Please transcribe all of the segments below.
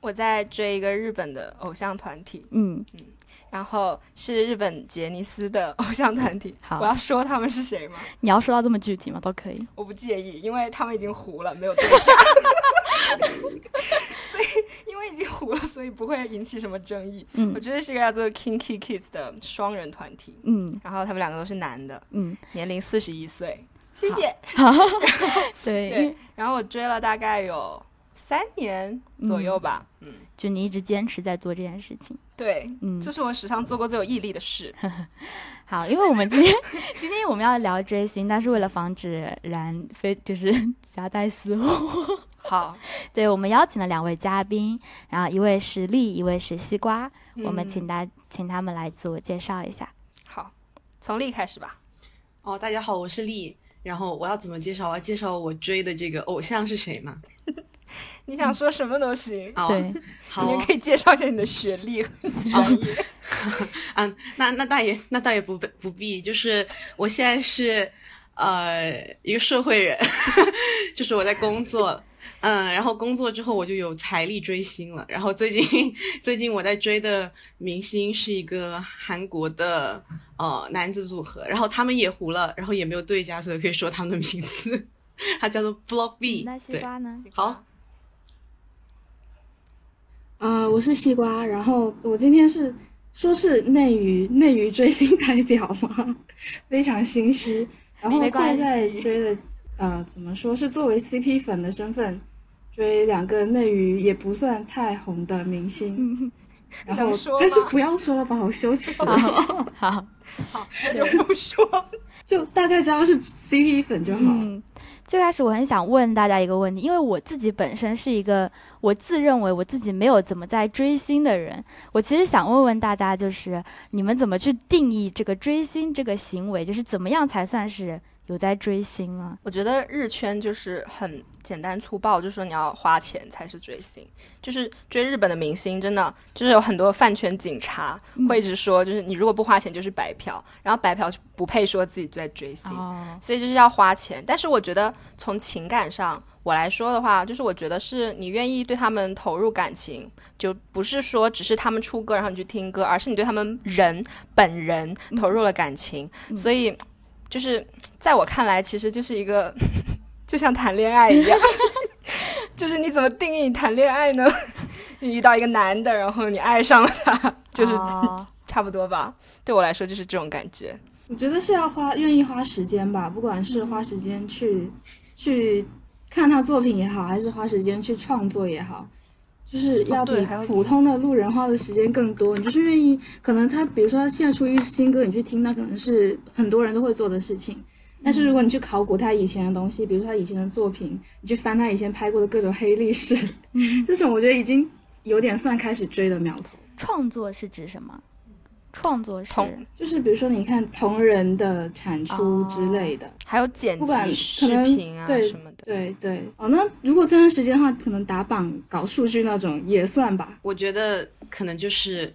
我在追一个日本的偶像团体，然后是日本杰尼斯的偶像团体。好，我要说他们是谁吗？你要说到这么具体吗？都可以，我不介意，因为他们已经糊了，没有对象。所以因为已经糊了，所以不会引起什么争议。我觉得是一个叫做 Kinky Kids 的双人团体。然后他们两个都是男的。年龄41岁。谢谢。对。然后我追了大概有3年左右吧。就你一直坚持在做这件事情。对，这是我史上做过最有毅力的事。好，因为我们今天我们要聊追星，但是为了防止然非就是夹带私货，好，对，我们邀请了2位嘉宾，然后一位是丽，一位是西瓜，我们请他们来自我介绍一下。好，从丽开始吧。哦，大家好，我是丽。然后我要怎么介绍？我要介绍我追的这个偶像是谁吗？你想说什么都行。对，好，你可以介绍一下你的学历和专业。那倒也不必，就是我现在是一个社会人，就是我在工作，然后工作之后我就有财力追星了。然后最近我在追的明星是一个韩国的男子组合，然后他们也糊了，然后也没有对家，所以可以说他们的名字。它叫做 Block B。那西瓜呢？好。我是西瓜，然后我今天是说是内娱追星代表嘛，非常心虚。然后现在追的怎么说是作为 CP 粉的身份追2个内娱也不算太红的明星。然后但是不要说了吧，好羞耻。好，那就不说，就大概知道是 CP 粉就好了。最开始我很想问大家一个问题，因为我自己本身是一个我自认为我自己没有怎么在追星的人，我其实想问问大家，就是你们怎么去定义这个追星这个行为，就是怎么样才算是有在追星呢？我觉得日圈就是很简单粗暴，就是说你要花钱才是追星，就是追日本的明星真的就是有很多饭圈警察会一直说，就是你如果不花钱就是白嫖，然后白嫖不配说自己在追星，所以就是要花钱。但是我觉得从情感上我来说的话，就是我觉得是你愿意对他们投入感情，就不是说只是他们出歌然后你去听歌，而是你对他们本人投入了感情。所以就是在我看来，其实就是一个就像谈恋爱一样。就是你怎么定义谈恋爱呢？你遇到一个男的，然后你爱上了他，就是差不多吧。对我来说就是这种感觉。我觉得是要愿意花时间吧，不管是花时间去看他作品也好，还是花时间去创作也好，就是要比普通的路人花的时间更多。你就是愿意，可能他比如说他现在出一新歌你去听，那可能是很多人都会做的事情。但是如果你去考古他以前的东西，比如说他以前的作品，你去翻他以前拍过的各种黑历史，这种我觉得已经有点算开始追的苗头。创作是指什么？创作是就是比如说你看同人的产出之类的，还有剪辑视频啊什么的。对。那如果这段时间的话，可能打榜搞数据那种也算吧。我觉得可能就是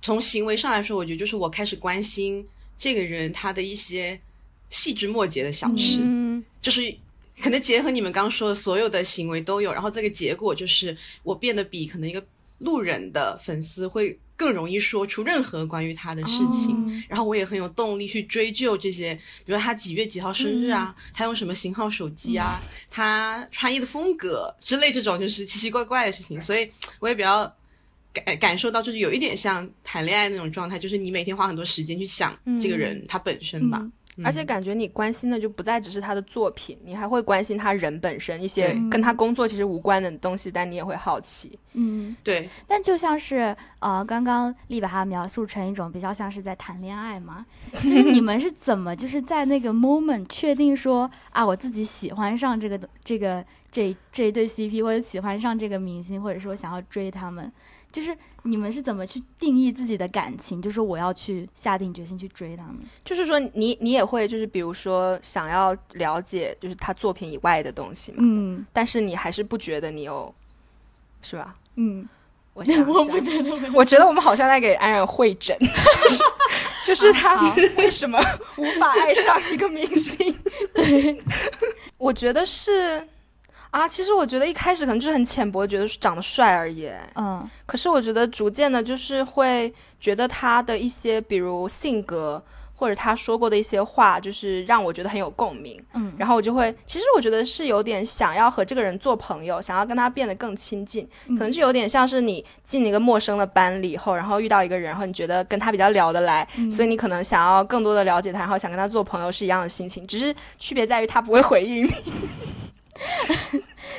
从行为上来说，我觉得就是我开始关心这个人他的一些细枝末节的小事，就是可能结合你们刚说的所有的行为都有，然后这个结果就是我变得比可能一个路人的粉丝会更容易说出任何关于他的事情，然后我也很有动力去追究这些，比如他几月几号生日啊，他用什么型号手机啊，他穿衣的风格之类，这种就是奇奇怪怪的事情。所以我也比较感受到就是有一点像谈恋爱那种状态，就是你每天花很多时间去想这个人他本身吧。而且感觉你关心的就不再只是他的作品，你还会关心他人本身一些跟他工作其实无关的东西，但你也会好奇。对。但就像是刚刚丽把它描述成一种比较像是在谈恋爱嘛，就是你们是怎么就是在那个 moment 确定说啊我自己喜欢上这个这对 CP 或者喜欢上这个明星，或者说想要追他们，就是你们是怎么去定义自己的感情，就是我要去下定决心去追他们？就是说你也会就是比如说想要了解就是他作品以外的东西嘛，嗯，但是你还是不觉得你有，是吧？嗯，我不觉得，我觉得我们好像在给安然会诊就是他为什么无法爱上一个明星对，我觉得是啊，其实我觉得一开始可能就是很浅薄，觉得长得帅而已。嗯，可是我觉得逐渐的，就是会觉得他的一些，比如性格或者他说过的一些话，就是让我觉得很有共鸣。嗯，然后我就会，其实我觉得是有点想要和这个人做朋友，想要跟他变得更亲近。可能就有点像是你进一个陌生的班里以后，然后遇到一个人，然后你觉得跟他比较聊得来，所以你可能想要更多的了解他，然后想跟他做朋友是一样的心情，只是区别在于他不会回应你。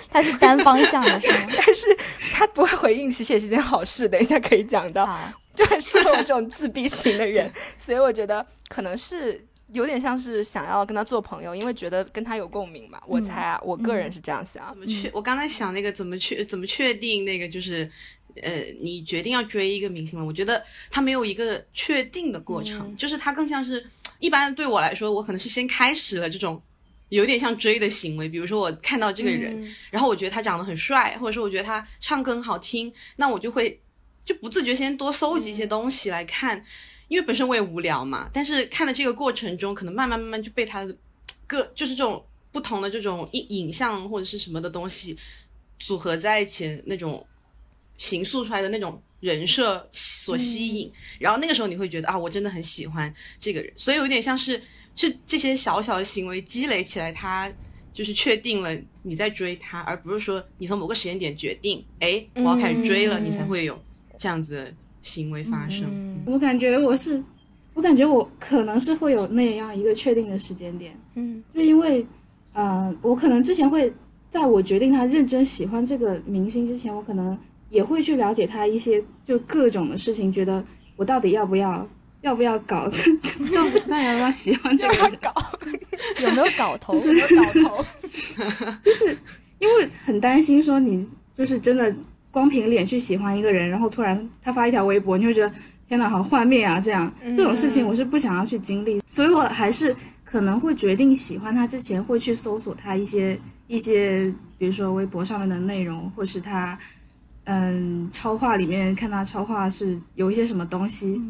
他是单方向的是吗？但是他不会回应其实也是件好事，等一下可以讲到，就很适合我这种自闭型的人所以我觉得可能是有点像是想要跟他做朋友，因为觉得跟他有共鸣嘛，我猜啊，我个人是这样想。我刚才想那个怎么确定那个就是你决定要追一个明星了，我觉得他没有一个确定的过程，就是他更像是一般对我来说，我可能是先开始了这种有点像追的行为，比如说我看到这个人，然后我觉得他长得很帅，或者说我觉得他唱歌很好听，那我就会就不自觉先多搜集一些东西来看，因为本身我也无聊嘛。但是看的这个过程中，可能慢慢就被他的就是这种不同的这种影像或者是什么的东西组合在一起，那种形塑出来的那种人设所吸引，然后那个时候你会觉得啊，我真的很喜欢这个人，所以有点像是这些小小的行为积累起来，他就是确定了你在追他，而不是说你从某个时间点决定哎，我要开始追了，你才会有这样子的行为发生。我感觉我可能是会有那样一个确定的时间点，就因为我可能之前会在我决定他认真喜欢这个明星之前，我可能也会去了解他一些就各种的事情，觉得我到底要不要搞那要不要喜欢这个人搞有没有搞头就是就是因为很担心说你就是真的光凭脸去喜欢一个人，然后突然他发一条微博，你会觉得天哪好幻灭啊，这样这种事情我是不想要去经历，所以我还是可能会决定喜欢他之前会去搜索他一些比如说微博上面的内容，或是他超话里面看他超话是有一些什么东西。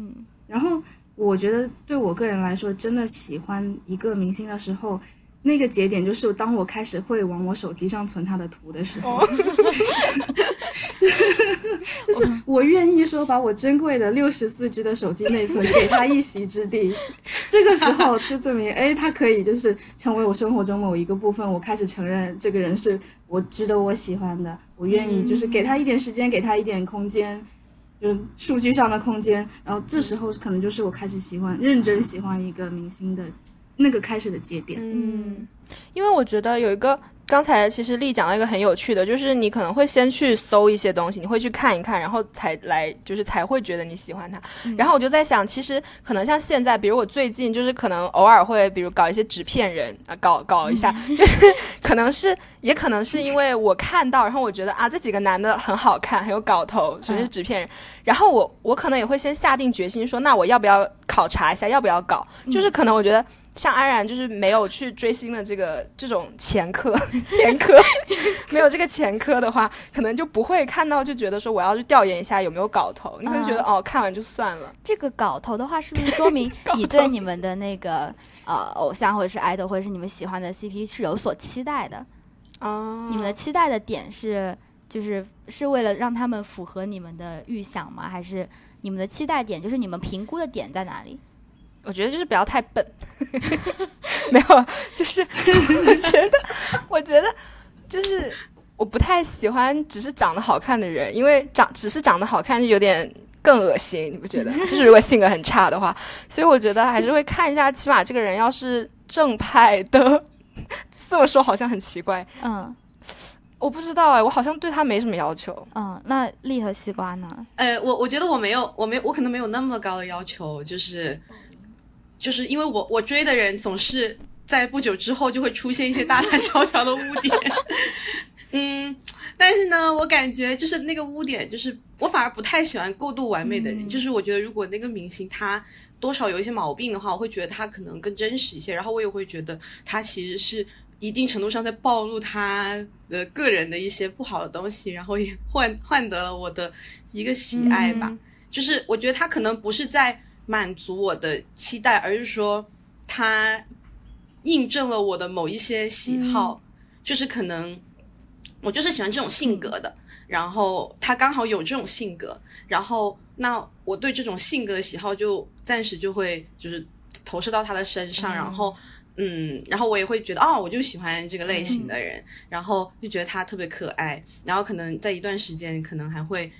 然后我觉得对我个人来说，真的喜欢一个明星的时候，那个节点就是当我开始会往我手机上存他的图的时候，就是我愿意说把我珍贵的64G的手机内存给他一席之地这个时候就证明哎，他可以就是成为我生活中某一个部分，我开始承认这个人是我值得我喜欢的，我愿意就是给他一点时间，给他一点空间，就数据上的空间，然后这时候可能就是我开始认真喜欢一个明星的那个开始的节点。因为我觉得有一个刚才其实丽讲到一个很有趣的，就是你可能会先去搜一些东西，你会去看一看，然后才来就是才会觉得你喜欢他。然后我就在想，其实可能像现在，比如我最近就是可能偶尔会比如搞一些纸片人啊，搞一下，就是可能是也可能是因为我看到，然后我觉得啊这几个男的很好看，很有搞头，甚至纸片人，然后我可能也会先下定决心说，那我要不要考察一下，要不要搞，就是可能我觉得。像安然就是没有去追星的这种前科没有这个前科的话，可能就不会看到就觉得说我要去调研一下有没有搞头，你可能觉得哦看完就算了。这个搞头的话是不是说明你对你们的那个偶像或者是 idol 或者是你们喜欢的 CP 是有所期待的哦，你们的期待的点是就是为了让他们符合你们的预想吗？还是你们的期待点就是你们评估的点在哪里？我觉得就是不要太笨没有，就是我觉得就是我不太喜欢只是长得好看的人，因为只是长得好看就有点更恶心，你不觉得？就是如果性格很差的话，所以我觉得还是会看一下，起码这个人要是正派的，这么说好像很奇怪，我不知道哎，我好像对他没什么要求。那丽和西瓜呢？我觉得我可能没有那么高的要求，就是因为我追的人总是在不久之后就会出现一些大大小小的污点但是呢，我感觉就是那个污点，就是我反而不太喜欢过度完美的人，就是我觉得如果那个明星他多少有一些毛病的话，我会觉得他可能更真实一些，然后我也会觉得他其实是一定程度上在暴露他的个人的一些不好的东西，然后也换得了我的一个喜爱吧。就是我觉得他可能不是在满足我的期待，而是说他印证了我的某一些喜好，就是可能我就是喜欢这种性格的，然后他刚好有这种性格，然后那我对这种性格的喜好就暂时就会就是投射到他的身上，然后我也会觉得我就喜欢这个类型的人，然后就觉得他特别可爱，然后可能在一段时间可能还会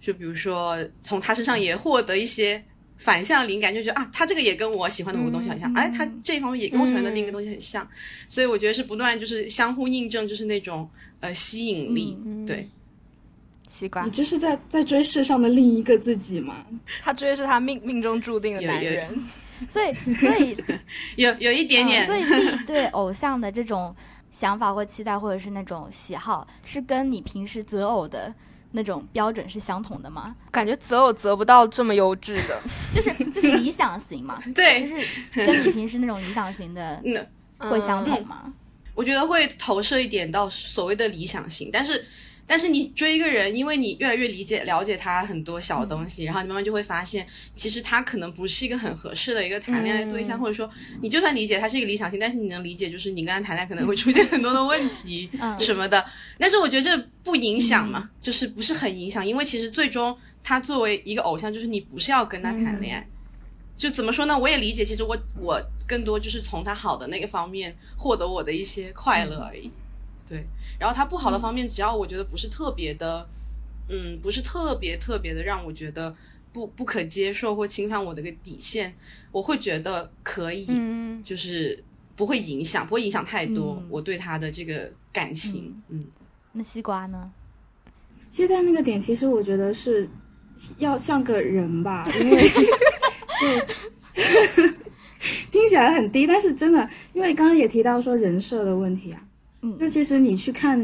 就比如说从他身上也获得一些反向灵感，就觉得他这个也跟我喜欢的某个东西很像，他这一方面也跟我喜欢的另一个东西很像，所以我觉得是不断就是相互印证，就是那种吸引力。对，西瓜，你就是在追世上的另一个自己嘛，他追的是他命中注定的男人。所以有一点点，所以你对偶像的这种想法或期待或者是那种喜好是跟你平时择偶的那种标准是相同的吗？感觉择偶择不到这么优质的就是理想型嘛对，就是跟你平时那种理想型的会相同吗？我觉得会投射一点到所谓的理想型，但是你追一个人，因为你越来越了解他很多小东西，然后你慢慢就会发现其实他可能不是一个很合适的一个谈恋爱对象，或者说你就算理解他是一个理想型，但是你能理解就是你跟他谈恋爱可能会出现很多的问题什么的，但是我觉得这不影响嘛，就是不是很影响，因为其实最终他作为一个偶像，就是你不是要跟他谈恋爱，就怎么说呢，我也理解，其实我更多就是从他好的那个方面获得我的一些快乐而已。对，然后他不好的方面，只要我觉得不是特别的，不是特别的让我觉得不可接受或侵犯我的一个底线，我会觉得可以，就是不会影响太多我对他的这个感情。那西瓜呢？其实在那个点，其实我觉得是要像个人吧，因为听起来很低，但是真的，因为刚刚也提到说人设的问题啊。就其实你去看，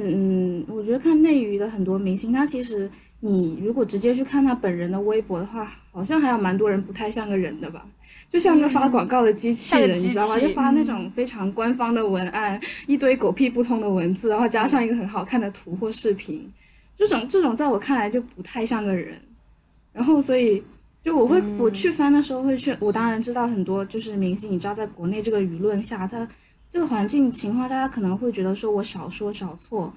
我觉得看内娱的很多明星，他其实你如果直接去看他本人的微博的话，好像还有蛮多人不太像个人的吧，就像个发广告的机器人，你知道吗？就发那种非常官方的文案，一堆狗屁不通的文字，然后加上一个很好看的图或视频，这种在我看来就不太像个人。然后所以就我去翻的时候会去，我当然知道很多就是明星，你知道在国内这个舆论下他。这个环境情况下，他可能会觉得说我少说少错，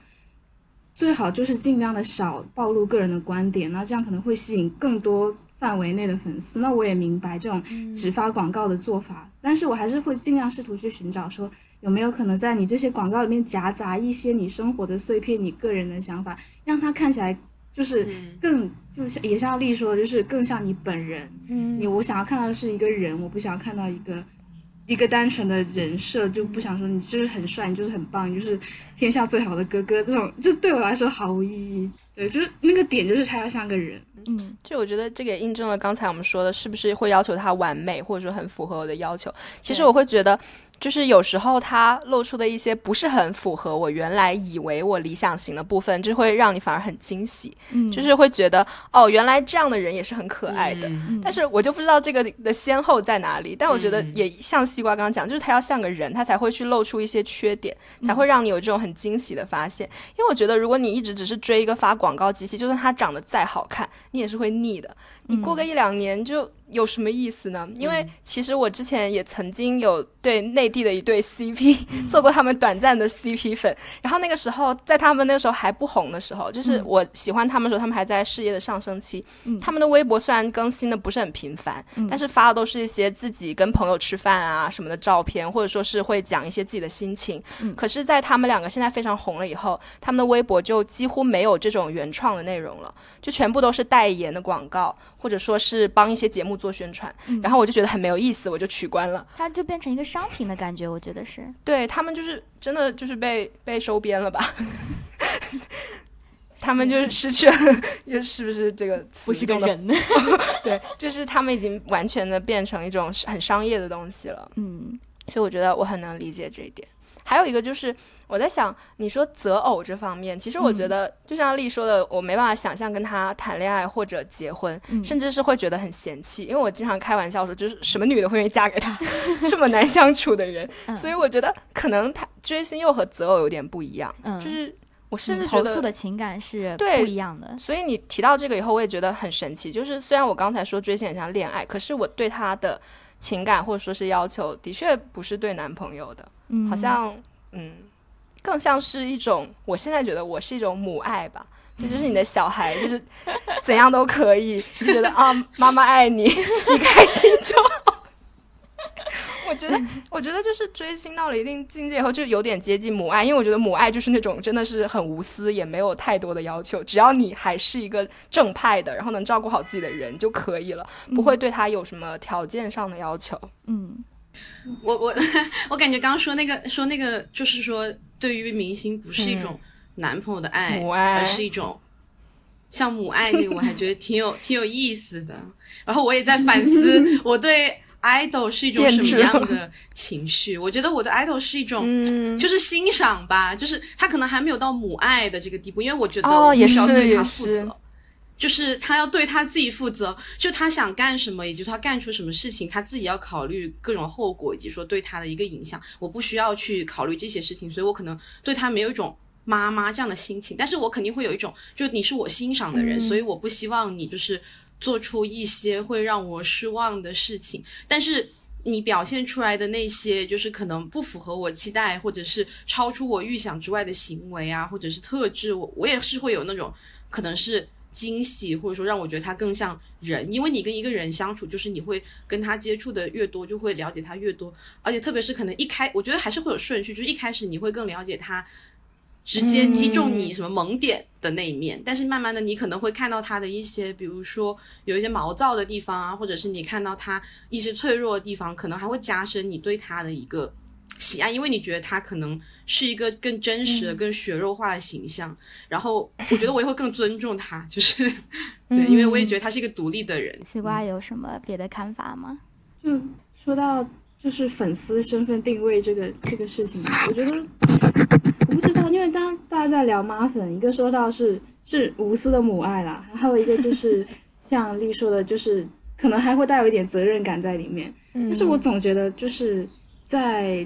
最好就是尽量的少暴露个人的观点，那这样可能会吸引更多范围内的粉丝。那我也明白这种只发广告的做法，但是我还是会尽量试图去寻找说有没有可能在你这些广告里面夹杂一些你生活的碎片，你个人的想法，让它看起来就是更就是也像丽说的，就是更像你本人。我想要看到的是一个人，我不想要看到一个单纯的人设，就不想说你就是很帅，你就是很棒，你就是天下最好的哥哥，这种就对我来说毫无意义。对，就是那个点，就是他要像个人。就我觉得这个也印证了刚才我们说的，是不是会要求他完美，或者说很符合我的要求。其实我会觉得就是有时候他露出的一些不是很符合我原来以为我理想型的部分，就会让你反而很惊喜，就是会觉得原来这样的人也是很可爱的，但是我就不知道这个的先后在哪里。但我觉得也像西瓜刚刚讲，就是他要像个人，他才会去露出一些缺点，才会让你有这种很惊喜的发现。因为我觉得如果你一直只是追一个发广告机器，就算他长得再好看，你也是会腻的，你过个一两年就有什么意思呢？因为其实我之前也曾经有对内地的一对 CP 做过他们短暂的 CP 粉，然后那个时候在他们那时候还不红的时候，就是我喜欢他们的时候，他们还在事业的上升期，他们的微博虽然更新的不是很频繁，但是发的都是一些自己跟朋友吃饭啊什么的照片，或者说是会讲一些自己的心情，可是在他们两个现在非常红了以后，他们的微博就几乎没有这种原创的内容了，就全部都是代言的广告，或者说是帮一些节目做宣传，然后我就觉得很没有意思，我就取关了。它就变成一个商品的感觉，我觉得是。对，他们就是真的就是被收编了吧？他们就是失去了，是不是这个词？不是个人。对，就是他们已经完全的变成一种很商业的东西了。所以我觉得我很能理解这一点。还有一个就是我在想你说择偶这方面，其实我觉得就像丽说的，我没办法想象跟他谈恋爱或者结婚，甚至是会觉得很嫌弃，因为我经常开玩笑说就是什么女的会愿意嫁给他这么难相处的人所以我觉得可能他追星又和择偶有点不一样，就是我甚至觉得投诉的情感是不一样的。所以你提到这个以后我也觉得很神奇，就是虽然我刚才说追星很像恋爱，可是我对他的情感或者说是要求的确不是对男朋友的，好像更像是一种，我现在觉得我是一种母爱吧，这就是你的小孩就是怎样都可以你觉得啊妈妈爱你你开心就好我觉得就是追星到了一定境界以后就有点接近母爱，因为我觉得母爱就是那种真的是很无私，也没有太多的要求，只要你还是一个正派的然后能照顾好自己的人就可以了，不会对他有什么条件上的要求。我感觉刚刚说那个就是说对于明星不是一种男朋友的爱，母爱，而是一种像母爱，这个我还觉得挺有意思的。然后我也在反思我对idol 是一种什么样的情绪，我觉得我的 idol 是一种就是欣赏吧，就是他可能还没有到母爱的这个地步，因为我觉得我必须要对他负责，就是他要对他自己负责，就他想干什么以及他干出什么事情他自己要考虑各种后果以及说对他的一个影响，我不需要去考虑这些事情，所以我可能对他没有一种妈妈这样的心情，但是我肯定会有一种就你是我欣赏的人，所以我不希望你就是做出一些会让我失望的事情，但是你表现出来的那些就是可能不符合我期待或者是超出我预想之外的行为啊，或者是特质，我也是会有那种可能是惊喜，或者说让我觉得他更像人，因为你跟一个人相处就是你会跟他接触的越多就会了解他越多，而且特别是可能我觉得还是会有顺序，就是一开始你会更了解他直接击中你什么萌点的那一面，但是慢慢的你可能会看到他的一些比如说有一些毛躁的地方啊，或者是你看到他一些脆弱的地方，可能还会加深你对他的一个喜爱，因为你觉得他可能是一个更真实的更血肉化的形象，然后我觉得我也会更尊重他，就是对，因为我也觉得他是一个独立的人。西瓜有什么别的看法吗？就说到就是粉丝身份定位这个事情，我觉得我不知道，因为当大家在聊妈粉，一个说到是无私的母爱啦，还有一个就是像丽说的，就是可能还会带有一点责任感在里面。但是我总觉得就是在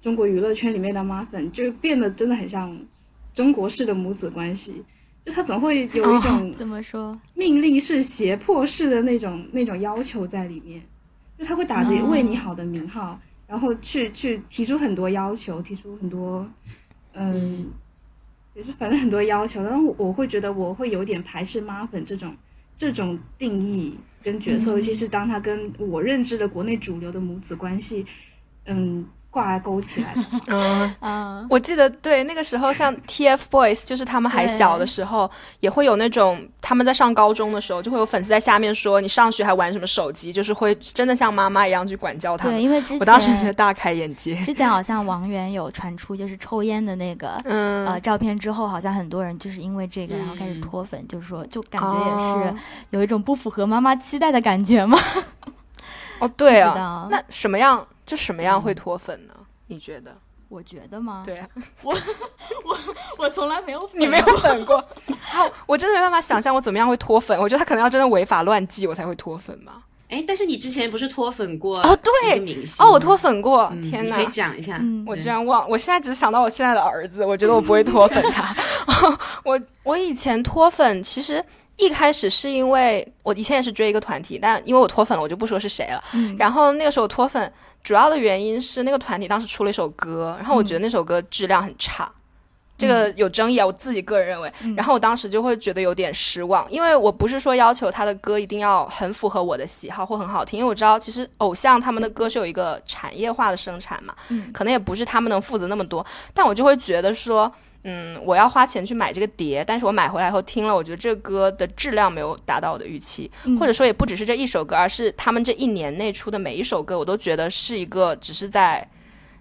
中国娱乐圈里面的妈粉，就变得真的很像中国式的母子关系，就他总会有一种怎么说命令式、胁迫式的那种要求在里面，就他会打着为你好的名号，然后去提出很多要求，提出很多。就是反正很多要求，但是我会觉得我会有点排斥妈粉这种定义跟角色，尤其是当他跟我认知的国内主流的母子关系挂钩起来。我记得对那个时候像 TFBOYS 就是他们还小的时候也会有那种他们在上高中的时候就会有粉丝在下面说你上学还玩什么手机，就是会真的像妈妈一样去管教他们。对，因为我当时觉得大开眼界。之前好像王源有传出就是抽烟的那个照片之后，好像很多人就是因为这个然后开始脱粉，就是说就感觉也是有一种不符合妈妈期待的感觉吗？哦，对啊，那什么样会脱粉呢？你觉得？我觉得吗？对啊，我从来没有粉，你没有粉过啊！我真的没办法想象我怎么样会脱粉。我觉得他可能要真的违法乱纪，我才会脱粉嘛。哎，但是你之前不是脱粉过哦？对，明星哦，我脱粉过。天哪，你可以讲一下。我居然忘，我现在只想到我现在的儿子，我觉得我不会脱粉他。我以前脱粉其实。一开始是因为我以前也是追一个团体，但因为我脱粉了我就不说是谁了。然后那个时候脱粉主要的原因是那个团体当时出了一首歌，然后我觉得那首歌质量很差，这个有争议啊，我自己个人认为。然后我当时就会觉得有点失望，因为我不是说要求他的歌一定要很符合我的喜好或很好听，因为我知道其实偶像他们的歌是有一个产业化的生产嘛，可能也不是他们能负责那么多，但我就会觉得说我要花钱去买这个碟，但是我买回来后听了，我觉得这个歌的质量没有达到我的预期，或者说也不只是这一首歌，而是他们这一年内出的每一首歌，我都觉得是一个只是在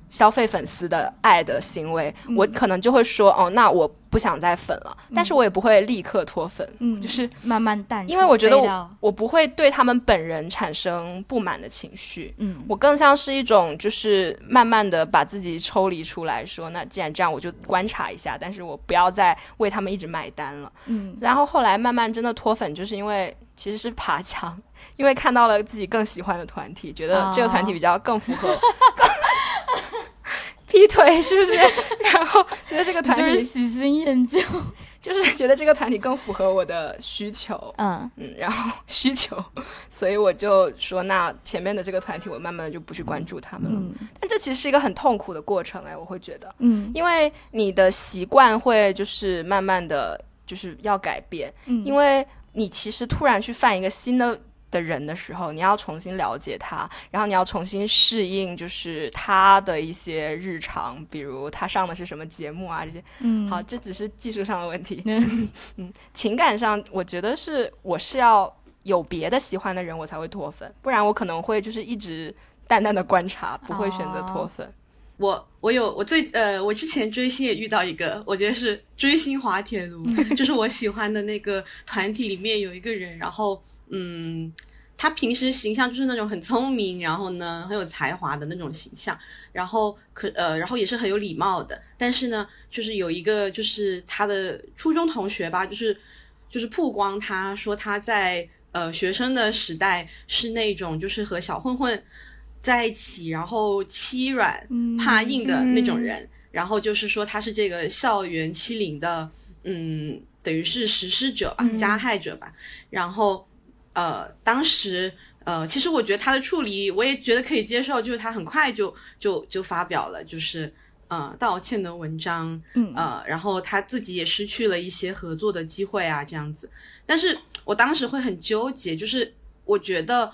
消费粉丝的爱的行为，我可能就会说哦，那我不想再粉了，但是我也不会立刻脱粉，就是慢慢淡，因为我觉得我不会对他们本人产生不满的情绪，我更像是一种就是慢慢的把自己抽离出来，说那既然这样我就观察一下，但是我不要再为他们一直买单了，然后后来慢慢真的脱粉，就是因为其实是爬墙，因为看到了自己更喜欢的团体，觉得这个团体比较更符合劈腿是不是然后觉得这个团体就是喜新厌旧，就是觉得这个团体更符合我的需求，然后需求，所以我就说那前面的这个团体我慢慢的就不去关注他们了，但这其实是一个很痛苦的过程，我会觉得，因为你的习惯会就是慢慢的就是要改变，因为你其实突然去犯一个新的人的时候，你要重新了解他，然后你要重新适应就是他的一些日常，比如他上的是什么节目啊这些，好，这只是技术上的问题，情感上我觉得是我是要有别的喜欢的人我才会脱粉，不然我可能会就是一直淡淡的观察，不会选择脱粉。我之前追星也遇到一个，我觉得是追星滑铁卢就是我喜欢的那个团体里面有一个人，然后他平时形象就是那种很聪明，然后呢很有才华的那种形象，然后然后也是很有礼貌的，但是呢就是有一个就是他的初中同学吧，就是曝光他说他在学生的时代是那种就是和小混混在一起然后欺软怕硬的那种人，然后就是说他是这个校园欺凌的等于是实施者吧，加害者吧，然后当时其实我觉得他的处理我也觉得可以接受，就是他很快就发表了就是道歉的文章，然后他自己也失去了一些合作的机会啊这样子，但是我当时会很纠结，就是我觉得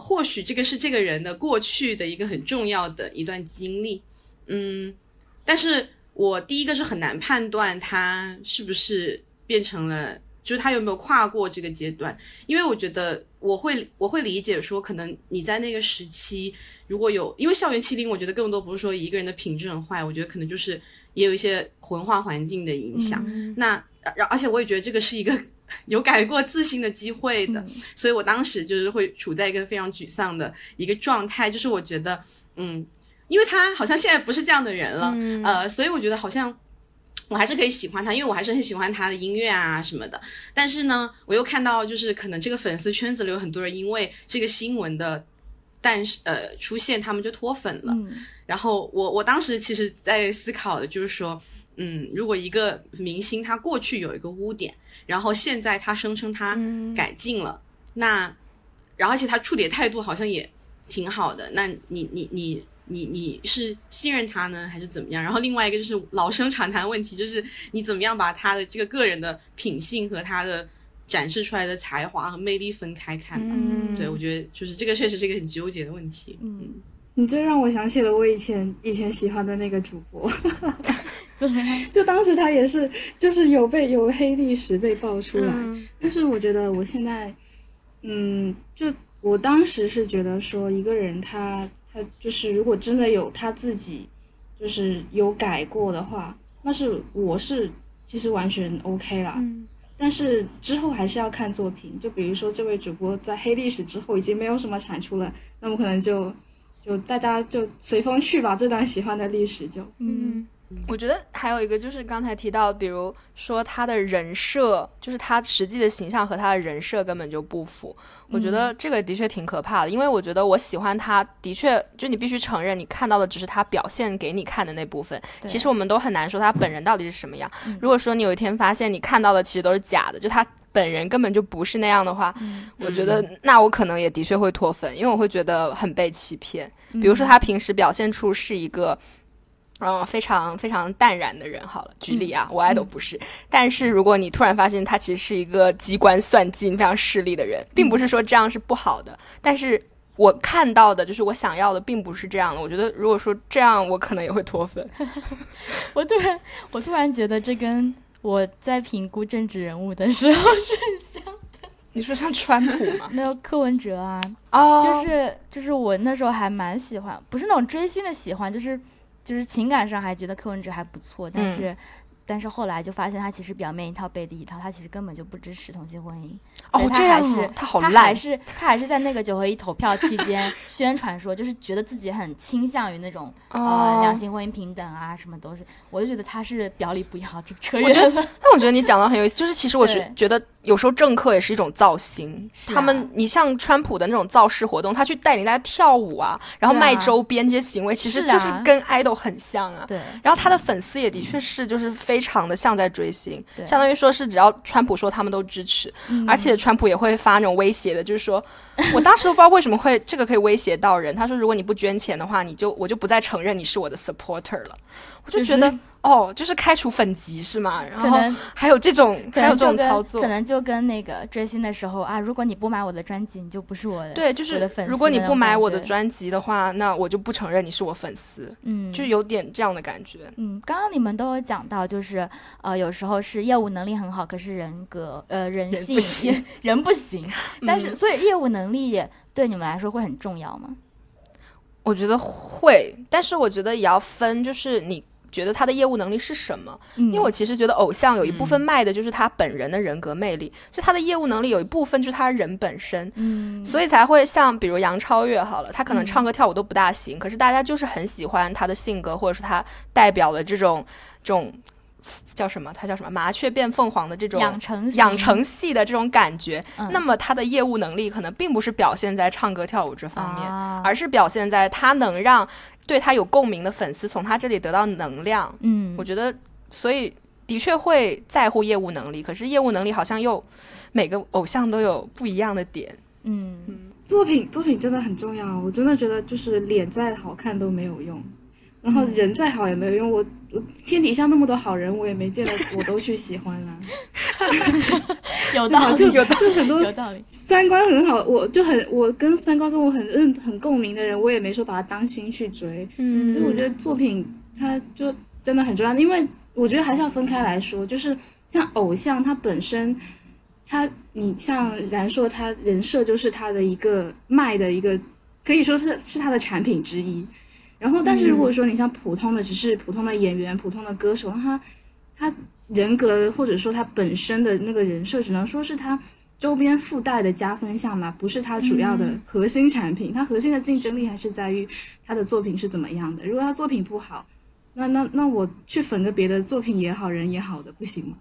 或许这个是这个人的过去的一个很重要的一段经历，但是我第一个是很难判断他是不是变成了就是他有没有跨过这个阶段，因为我觉得我会理解说可能你在那个时期如果有，因为校园欺凌我觉得更多不是说一个人的品质很坏，我觉得可能就是也有一些文化环境的影响，那而且我也觉得这个是一个有改过自新的机会的，所以我当时就是会处在一个非常沮丧的一个状态，就是我觉得因为他好像现在不是这样的人了，所以我觉得好像我还是可以喜欢他，因为我还是很喜欢他的音乐啊什么的，但是呢我又看到就是可能这个粉丝圈子里有很多人因为这个新闻的出现他们就脱粉了，然后我当时其实在思考的就是说如果一个明星他过去有一个污点，然后现在他声称他改进了，然后而且他处理的态度好像也挺好的，那你是信任他呢还是怎么样，然后另外一个就是老生常谈问题，就是你怎么样把他的这个个人的品性和他的展示出来的才华和魅力分开看吧，对，我觉得就是这个确实是一个很纠结的问题。你这让我想起了我以前喜欢的那个主播就当时他也是就是有黑历史被爆出来，但是我觉得我现在就我当时是觉得说一个人他就是如果真的有他自己就是有改过的话，那是我是其实完全 OK 啦，但是之后还是要看作品，就比如说这位主播在黑历史之后已经没有什么产出了，那么可能就大家就随风去吧，这段喜欢的历史就我觉得还有一个就是刚才提到比如说他的人设，就是他实际的形象和他的人设根本就不符，我觉得这个的确挺可怕的，因为我觉得我喜欢他的确就你必须承认你看到的只是他表现给你看的那部分，其实我们都很难说他本人到底是什么样，如果说你有一天发现你看到的其实都是假的，就他本人根本就不是那样的话，我觉得那我可能也的确会脱粉，因为我会觉得很被欺骗，比如说他平时表现出是一个非常非常淡然的人好了，举例啊，我爱都不是，但是如果你突然发现他其实是一个机关算尽非常势利的人，并不是说这样是不好的，但是我看到的就是我想要的并不是这样的，我觉得如果说这样我可能也会脱粉我突然觉得这跟我在评估政治人物的时候是很像的。你说像川普吗？没有，柯文哲啊，就是我那时候还蛮喜欢，不是那种追星的喜欢，就是就是情感上还觉得柯文哲还不错，但是后来就发现他其实表面一套背地一套，他其实根本就不支持同性婚姻。哦，这样吗？他好烂。他还是在那个9合1投票期间宣传说，就是觉得自己很倾向于那种两性婚姻平等啊，什么都是。我就觉得他是表里不一，就扯远了。但我觉得你讲的很有意思，就是其实我是觉得有时候政客也是一种造型。他们，你像川普的那种造势活动，他去带领大家跳舞啊，然后卖周边这些行为，其实就是跟 idol 很像啊。对。然后他的粉丝也的确是就是非常的像在追星，相当于说是只要川普说他们都支持，而且川普也会发那种威胁的，就是说我当时都不知道为什么会这个可以威胁到人，他说如果你不捐钱的话，我就不再承认你是我的 supporter 了。我就觉得、就是开除粉籍是吗？然后还有这种操作，可能就跟那个追星的时候啊，如果你不买我的专辑，你就不是我的，对，就是我的粉丝。如果你不买我的专辑的话，那我就不承认你是我粉丝，就有点这样的感觉。刚刚你们都有讲到，就是有时候是业务能力很好，可是人不行，但是所以业务能力对你们来说会很重要吗？我觉得会，但是我觉得也要分，就是你觉得他的业务能力是什么？因为我其实觉得偶像有一部分卖的就是他本人的人格魅力，所以他的业务能力有一部分就是他人本身，所以才会像比如杨超越好了，他可能唱歌跳舞都不大行，可是大家就是很喜欢他的性格，或者是他代表的这种叫什么？他叫什么？麻雀变凤凰的这种养成系的这种感觉，那么他的业务能力可能并不是表现在唱歌跳舞这方面，而是表现在他能让对他有共鸣的粉丝从他这里得到能量。我觉得所以的确会在乎业务能力，可是业务能力好像又每个偶像都有不一样的点。作品真的很重要，我真的觉得就是脸再好看都没有用，然后人再好也没有用。我天底下那么多好人，我也没见到我都去喜欢了。有道理，就很多三观很好，我跟三观跟我很共鸣的人，我也没说把他当星去追。所以我觉得作品它就真的很重要，因为我觉得还是要分开来说，就是像偶像他本身，你像然硕，他人设就是他的一个卖的一个，可以说是他的产品之一。然后但是如果说你像普通的只是普通的演员普通的歌手，他人格或者说他本身的那个人设只能说是他周边附带的加分项嘛，不是他主要的核心产品。他核心的竞争力还是在于他的作品是怎么样的，如果他作品不好，那我去粉个别的作品也好人也好的不行吗？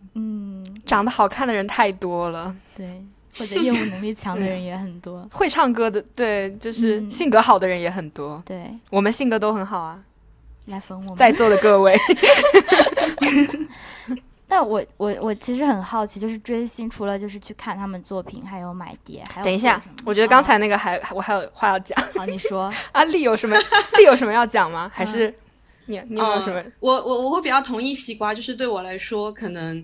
长得好看的人太多了，对，或者业务能力强的人也很多，会唱歌的，对，就是性格好的人也很多。对，我们性格都很好啊，来粉我们在座的各位。那我其实很好奇，就是追星除了就是去看他们作品，还有买碟，还有等一下，我觉得刚才那个我还有话要讲。好，你说啊，丽有什么要讲吗？还是你有没有什么？我会比较同意西瓜，就是对我来说，可能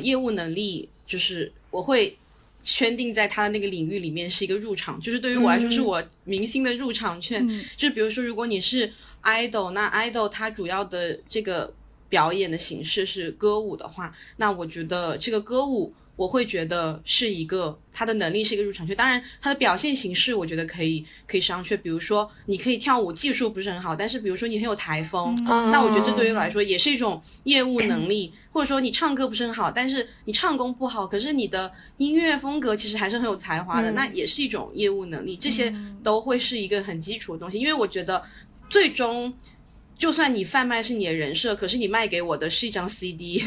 业务能力就是我会圈定在他的那个领域里面是一个入场，就是对于我来说是我明星的入场券。就比如说如果你是 idol， 那 idol 他主要的这个表演的形式是歌舞的话，那我觉得这个歌舞我会觉得是一个他的能力是一个入场券。当然他的表现形式我觉得可以商榷，比如说你可以跳舞技术不是很好，但是比如说你很有台风，那我觉得这对于我来说也是一种业务能力。或者说你唱歌不是很好，但是你唱功不好，可是你的音乐风格其实还是很有才华的，那也是一种业务能力。这些都会是一个很基础的东西，因为我觉得最终就算你贩卖是你的人设，可是你卖给我的是一张 CD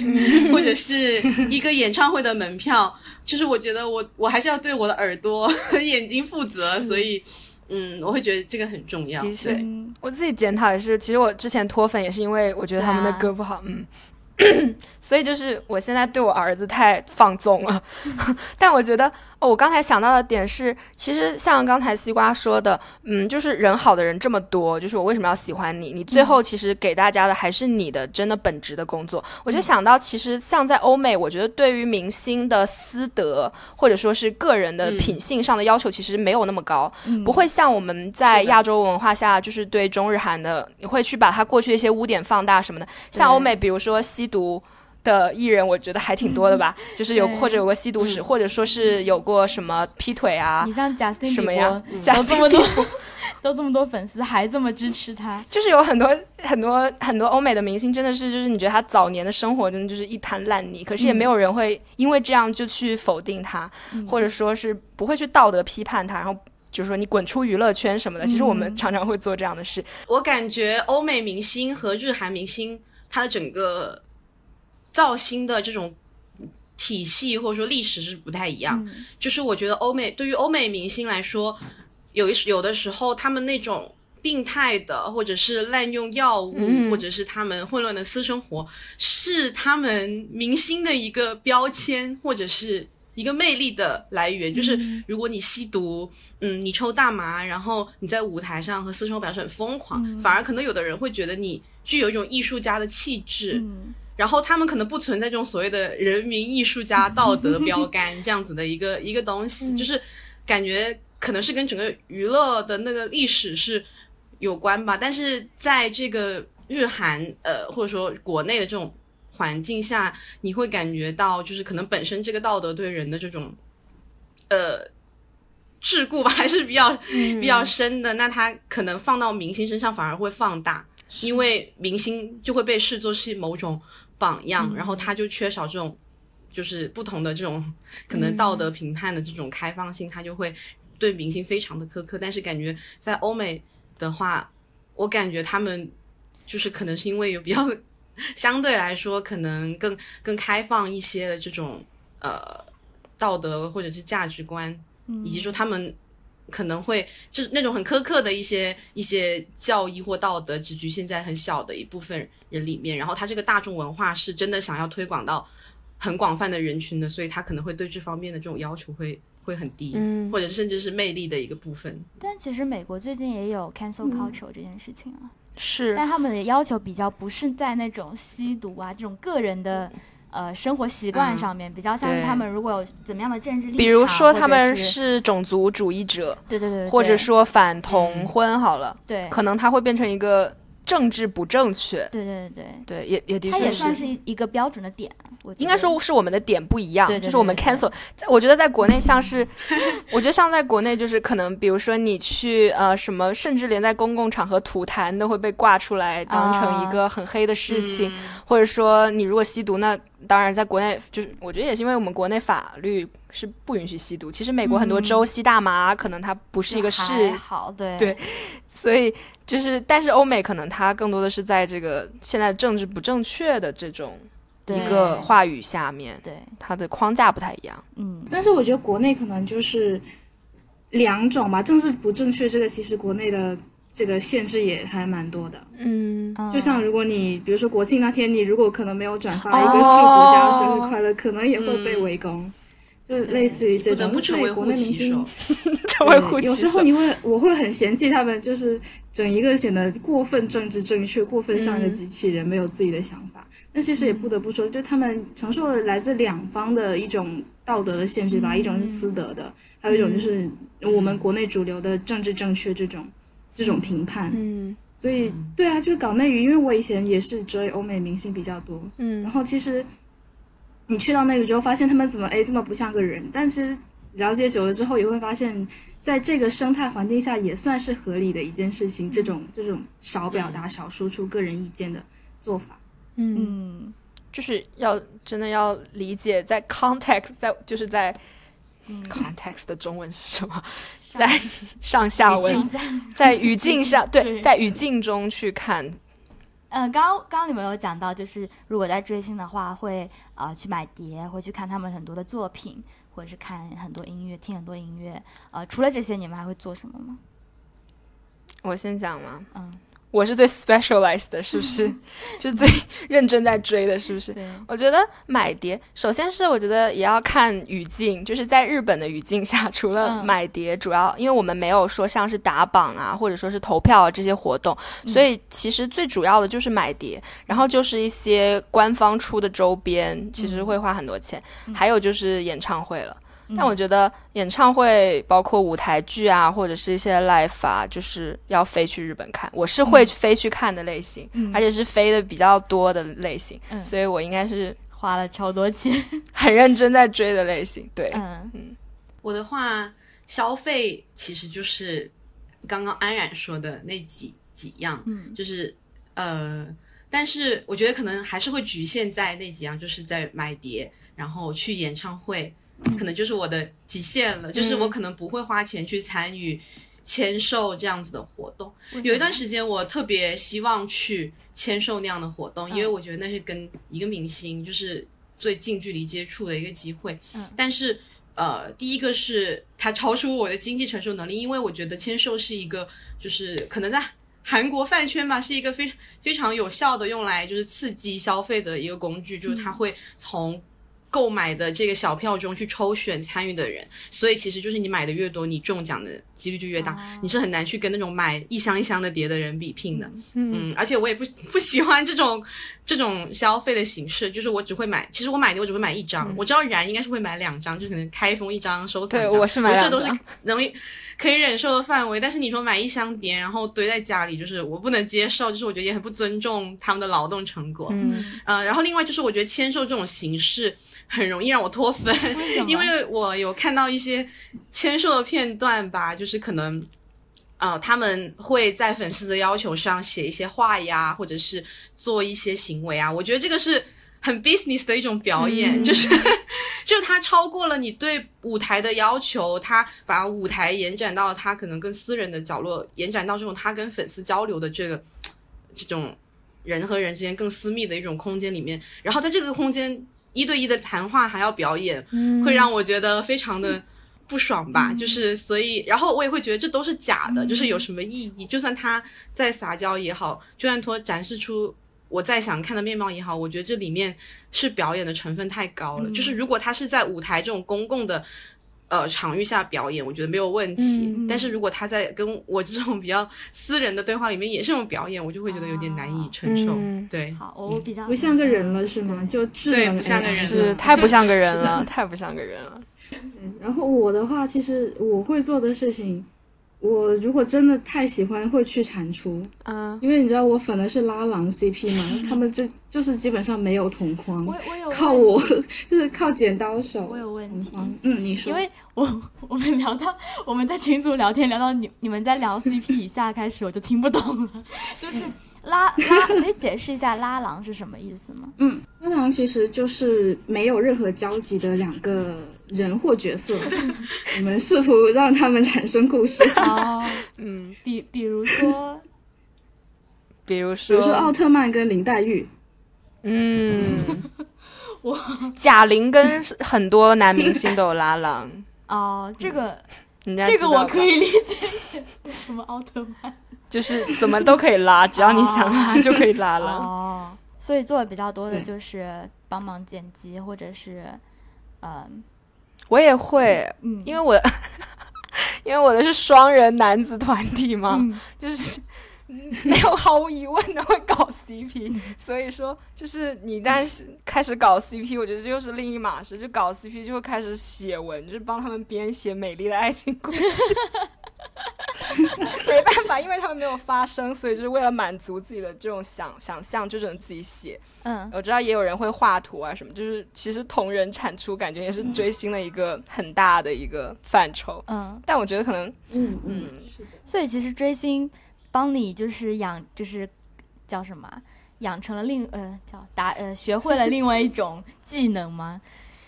或者是一个演唱会的门票，就是我觉得我还是要对我的耳朵和眼睛负责，所以我会觉得这个很重要。的确，我自己检讨也是，其实我之前脱粉也是因为我觉得他们的歌不好，所以就是我现在对我儿子太放纵了。但我觉得我刚才想到的点是，其实像刚才西瓜说的，就是人好的人这么多，就是我为什么要喜欢你？你最后其实给大家的还是你的真的本职的工作。我就想到，其实像在欧美，我觉得对于明星的私德或者说是个人的品性上的要求其实没有那么高，不会像我们在亚洲文化下，就是对中日韩的，你会去把他过去的一些污点放大什么的。像欧美，比如说吸毒的艺人我觉得还挺多的吧，就是有过吸毒史，或者说是有过什么劈腿啊，你像贾斯汀比伯，什么呀，贾斯汀比伯都这么多粉丝还这么支持他，就是有很多欧美的明星真的是就是你觉得他早年的生活真的就是一滩烂泥，可是也没有人会因为这样就去否定他，或者说是不会去道德批判他，然后就是说你滚出娱乐圈什么的，其实我们常常会做这样的事。我感觉欧美明星和日韩明星他的整个造星的这种体系或者说历史是不太一样，就是我觉得对于欧美明星来说，有的时候他们那种病态的或者是滥用药物，或者是他们混乱的私生活是他们明星的一个标签或者是一个魅力的来源，就是如果你吸毒，你抽大麻，然后你在舞台上和私生活表现很疯狂，反而可能有的人会觉得你具有一种艺术家的气质，然后他们可能不存在这种所谓的人民艺术家道德标杆这样子的一个东西，就是感觉可能是跟整个娱乐的那个历史是有关吧。但是在这个日韩或者说国内的这种环境下，你会感觉到就是可能本身这个道德对人的这种桎梏吧，还是比较深的，那他可能放到明星身上反而会放大，因为明星就会被视作是某种榜样，然后他就缺少这种就是不同的这种可能道德评判的这种开放性，他就会对明星非常的苛刻。但是感觉在欧美的话，我感觉他们就是可能是因为有比较相对来说可能更开放一些的这种道德或者是价值观，以及说他们可能会就是那种很苛刻的一些教义或道德只局限在很小的一部分人里面，然后他这个大众文化是真的想要推广到很广泛的人群的，所以他可能会对这方面的这种要求会很低，或者甚至是魅力的一个部分。但其实美国最近也有 cancel culture 这件事情啊，是，但他们的要求比较不是在那种吸毒啊这种个人的生活习惯上面，比较像是他们如果有怎么样的政治立场，比如说他们是种族主义者，对对 对, 对，或者说反同婚好了，对，可能他会变成一个政治不正确，对对对对，也的确是，它也算是一个标准的点，应该说是我们的点不一样，对对对对对，就是我们 cancel， 我觉得在国内像是，我觉得像在国内就是可能比如说你去什么，甚至连在公共场合吐痰都会被挂出来当成一个很黑的事情，或者说你如果吸毒，那当然在国内就是我觉得也是因为我们国内法律是不允许吸毒，其实美国很多州吸大麻可能它不是一个事，好，对对，所以就是但是欧美可能它更多的是在这个现在政治不正确的这种一个话语下面，对，它的框架不太一样。但是我觉得国内可能就是两种吧，政治不正确这个其实国内的这个限制也还蛮多的，就像如果你比如说国庆那天，你如果可能没有转发一个祝国家生日快乐，可能也会被围攻，就类似于这种。不成为护旗手，成为护旗手。有时候我会很嫌弃他们，就是整一个显得过分政治正确，过分像一个机器人，没有自己的想法。但其实也不得不说，就他们承受了来自两方的一种道德的限制吧，一种是私德的，还有一种就是我们国内主流的政治正确这种评判，所以对啊，就是搞内娱，因为我以前也是追欧美明星比较多，然后其实你去到内娱之后，发现他们怎么这么不像个人，但其实了解久了之后，也会发现在这个生态环境下也算是合理的一件事情，这种少表达、少输出个人意见的做法，就是要真的要理解在 context， 在 context 的中文是什么？在上下文，在语境上，对，在语境中去看。刚刚你们有讲到，就是如果在追星的话，会去买碟，会去看他们很多的作品，或者是看很多音乐，听很多音乐。除了这些，你们还会做什么吗？我先讲吗？我是最 specialized 的，是不是？就最认真在追的，是不是？我觉得买碟，首先是我觉得也要看语境，就是在日本的语境下，除了买碟，主要因为我们没有说像是打榜啊，或者说是投票啊这些活动，所以其实最主要的就是买碟，然后就是一些官方出的周边，其实会花很多钱，还有就是演唱会了。但我觉得演唱会包括舞台剧啊，或者是一些 live 啊，就是要飞去日本看，我是会飞去看的类型，而且是飞的比较多的类型，所以我应该是花了超多钱很认真在追的类型。对，我的话消费其实就是刚刚安然说的那几样，嗯，就是但是我觉得可能还是会局限在那几样，就是在买碟，然后去演唱会，可能就是我的极限了，就是我可能不会花钱去参与签售这样子的活动。有一段时间我特别希望去签售那样的活动，因为我觉得那是跟一个明星就是最近距离接触的一个机会。但是第一个是它超出我的经济承受能力，因为我觉得签售是一个就是可能在韩国饭圈吧，是一个非常非常有效的用来就是刺激消费的一个工具，就是它会从购买的这个小票中去抽选参与的人，所以其实就是你买的越多，你中奖的几率就越大，你是很难去跟那种买一箱一箱的碟的人比拼的。嗯，而且我也不喜欢这种消费的形式，就是我只会买，其实我买碟我只会买一张，我知道然应该是会买两张，就可能开封一张收藏一张，对，我是买两张，这都是容易可以忍受的范围。但是你说买一箱碟然后堆在家里，就是我不能接受，就是我觉得也很不尊重他们的劳动成果。然后另外就是我觉得签售这种形式很容易让我脱粉，因为我有看到一些签售的片段吧，就是可能他们会在粉丝的要求上写一些话呀，或者是做一些行为啊，我觉得这个是很 business 的一种表演，就是他超过了你对舞台的要求，他把舞台延展到他可能跟私人的角落，延展到这种他跟粉丝交流的这种人和人之间更私密的一种空间里面，然后在这个空间一对一的谈话还要表演，会让我觉得非常的不爽吧，就是所以然后我也会觉得这都是假的，就是有什么意义，就算他再撒娇也好，就算他展示出我再想看的面貌也好，我觉得这里面是表演的成分太高了，就是如果他是在舞台这种公共的场域下表演，我觉得没有问题，但是如果他在跟我这种比较私人的对话里面也是种表演，我就会觉得有点难以承受。对，好，我比较不像个人了是吗？就智能，对，不像个人了，是太不像个人了，太不像个人了。然后我的话，其实我会做的事情，我如果真的太喜欢会去产出啊，因为你知道我粉的是拉郎 CP 嘛，他们就是基本上没有同框，我就是靠剪刀手。我有问题，嗯，你说，因为我们聊到我们在群组聊天聊到你们在聊 CP 以下开始我就听不懂了，就是拉，可以解释一下拉郎是什么意思吗？拉郎其实就是没有任何交集的两个人或角色，我们试图让他们产生故事。比如说奥特曼跟林黛玉。贾玲跟很多男明星都有拉郎。这个我可以理解。什么奥特曼？就是怎么都可以拉，只要你想拉就可以拉了。所以做的比较多的就是帮忙剪辑，或者是我也会，因为我的是双人男子团体嘛，就是没有毫无疑问的会搞 CP，所以说就是你一旦开始搞 CP， 我觉得这就是另一码事，就搞 CP 就会开始写文，就是帮他们编写美丽的爱情故事。没办法，因为他们没有发生，所以就是为了满足自己的这种想象就只能自己写。我知道也有人会画图啊什么，就是其实同人产出感觉也是追星的一个很大的一个范畴。但我觉得可能是的，所以其实追星帮你就是就是叫什么养成了学会了另外一种技能吗？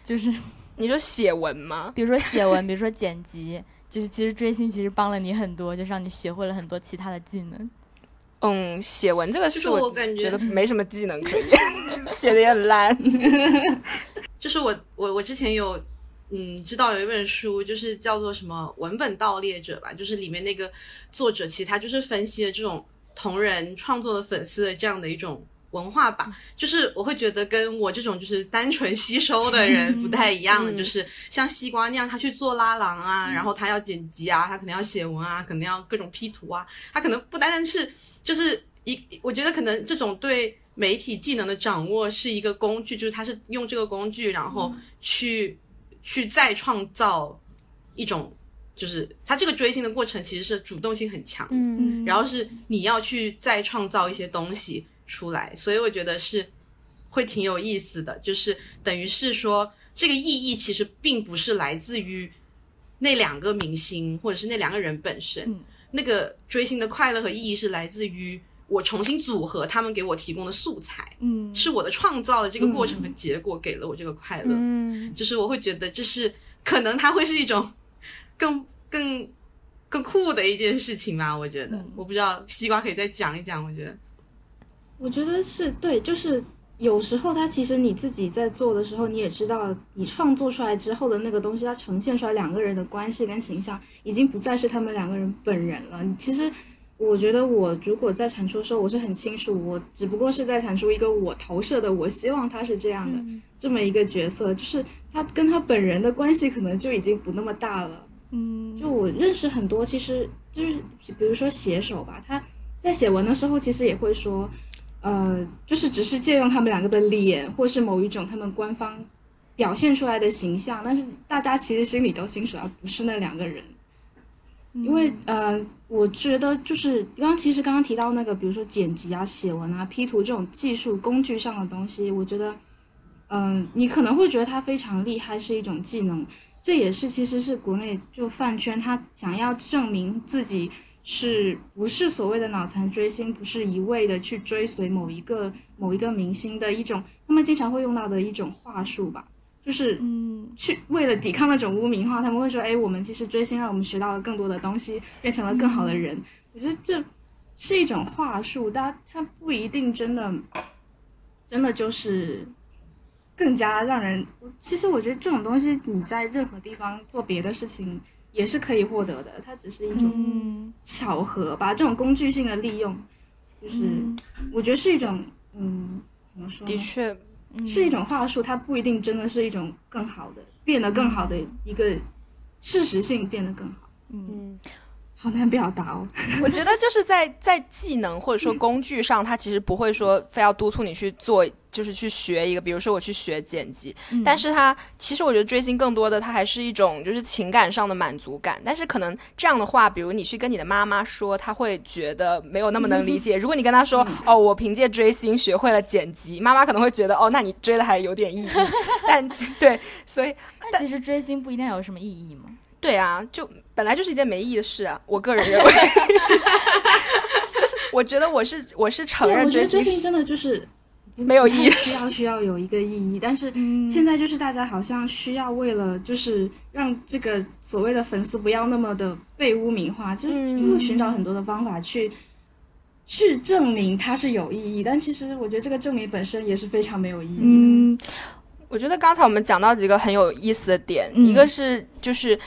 就是你说写文吗？比如说写文，比如说剪辑。就是其实追星其实帮了你很多，就让你学会了很多其他的技能。写文这个是我觉得没什么技能可以，写的也很烂。就是我之前有知道有一本书，就是叫做什么文本盗猎者吧，就是里面那个作者其实他就是分析了这种同人创作的粉丝的这样的一种文化吧，就是我会觉得跟我这种就是单纯吸收的人不太一样的，就是像西瓜那样他去做拉郎啊，然后他要剪辑啊，他可能要写文啊，可能要各种 P 图啊，他可能不单单是就是我觉得可能这种对媒体技能的掌握是一个工具，就是他是用这个工具然后去再创造一种，就是他这个追星的过程其实是主动性很强，然后是你要去再创造一些东西出来，所以我觉得是会挺有意思的，就是等于是说这个意义其实并不是来自于那两个明星或者是那两个人本身，那个追星的快乐和意义是来自于我重新组合他们给我提供的素材，嗯，是我的创造的这个过程和结果给了我这个快乐，嗯，就是我会觉得这是可能它会是一种更酷的一件事情嘛，我觉得，我不知道西瓜可以再讲一讲，我觉得是对，就是有时候它其实你自己在做的时候你也知道你创作出来之后的那个东西它呈现出来两个人的关系跟形象已经不再是他们两个人本人了。其实我觉得我如果在产出的时候我是很清楚我只不过是在产出一个我投射的我希望他是这样的、这么一个角色，就是他跟他本人的关系可能就已经不那么大了。嗯，就我认识很多其实就是比如说写手吧，他在写文的时候其实也会说就是只是借用他们两个的脸或是某一种他们官方表现出来的形象，但是大家其实心里都清楚啊不是那两个人。因为我觉得就是刚刚提到那个比如说剪辑啊写文啊 P 图这种技术工具上的东西，我觉得你可能会觉得它非常厉害是一种技能，这也是其实是国内就饭圈他想要证明自己是不是所谓的脑残追星，不是一味的去追随某一个明星的一种他们经常会用到的一种话术吧，就是去为了抵抗那种污名化，他们会说哎，我们其实追星让我们学到了更多的东西，变成了更好的人。我觉得这是一种话术，但它不一定真的就是更加让人，其实我觉得这种东西你在任何地方做别的事情也是可以获得的，它只是一种巧合吧，这种工具性的利用，就是我觉得是一种怎么说呢，的确是一种话术，它不一定真的是一种更好的变得更好的一个事实性变得更好。好难表达哦我觉得就是在技能或者说工具上它其实不会说非要督促你去做，就是去学一个比如说我去学剪辑，但是它其实我觉得追星更多的它还是一种就是情感上的满足感，但是可能这样的话比如你去跟你的妈妈说她会觉得没有那么能理解，如果你跟她说哦我凭借追星学会了剪辑，妈妈可能会觉得哦那你追的还有点意义但对，所以但其实追星不一定有什么意义吗？对啊，就本来就是一件没意义的事啊，我个人认为就是我觉得我是承认追星，我觉得追星真的就是没有意义，需要有一个意义，但是现在就是大家好像需要为了就是让这个所谓的粉丝不要那么的被污名化，就是寻找很多的方法去证明它是有意义，但其实我觉得这个证明本身也是非常没有意义的。我觉得刚才我们讲到几个很有意思的点，一个是就是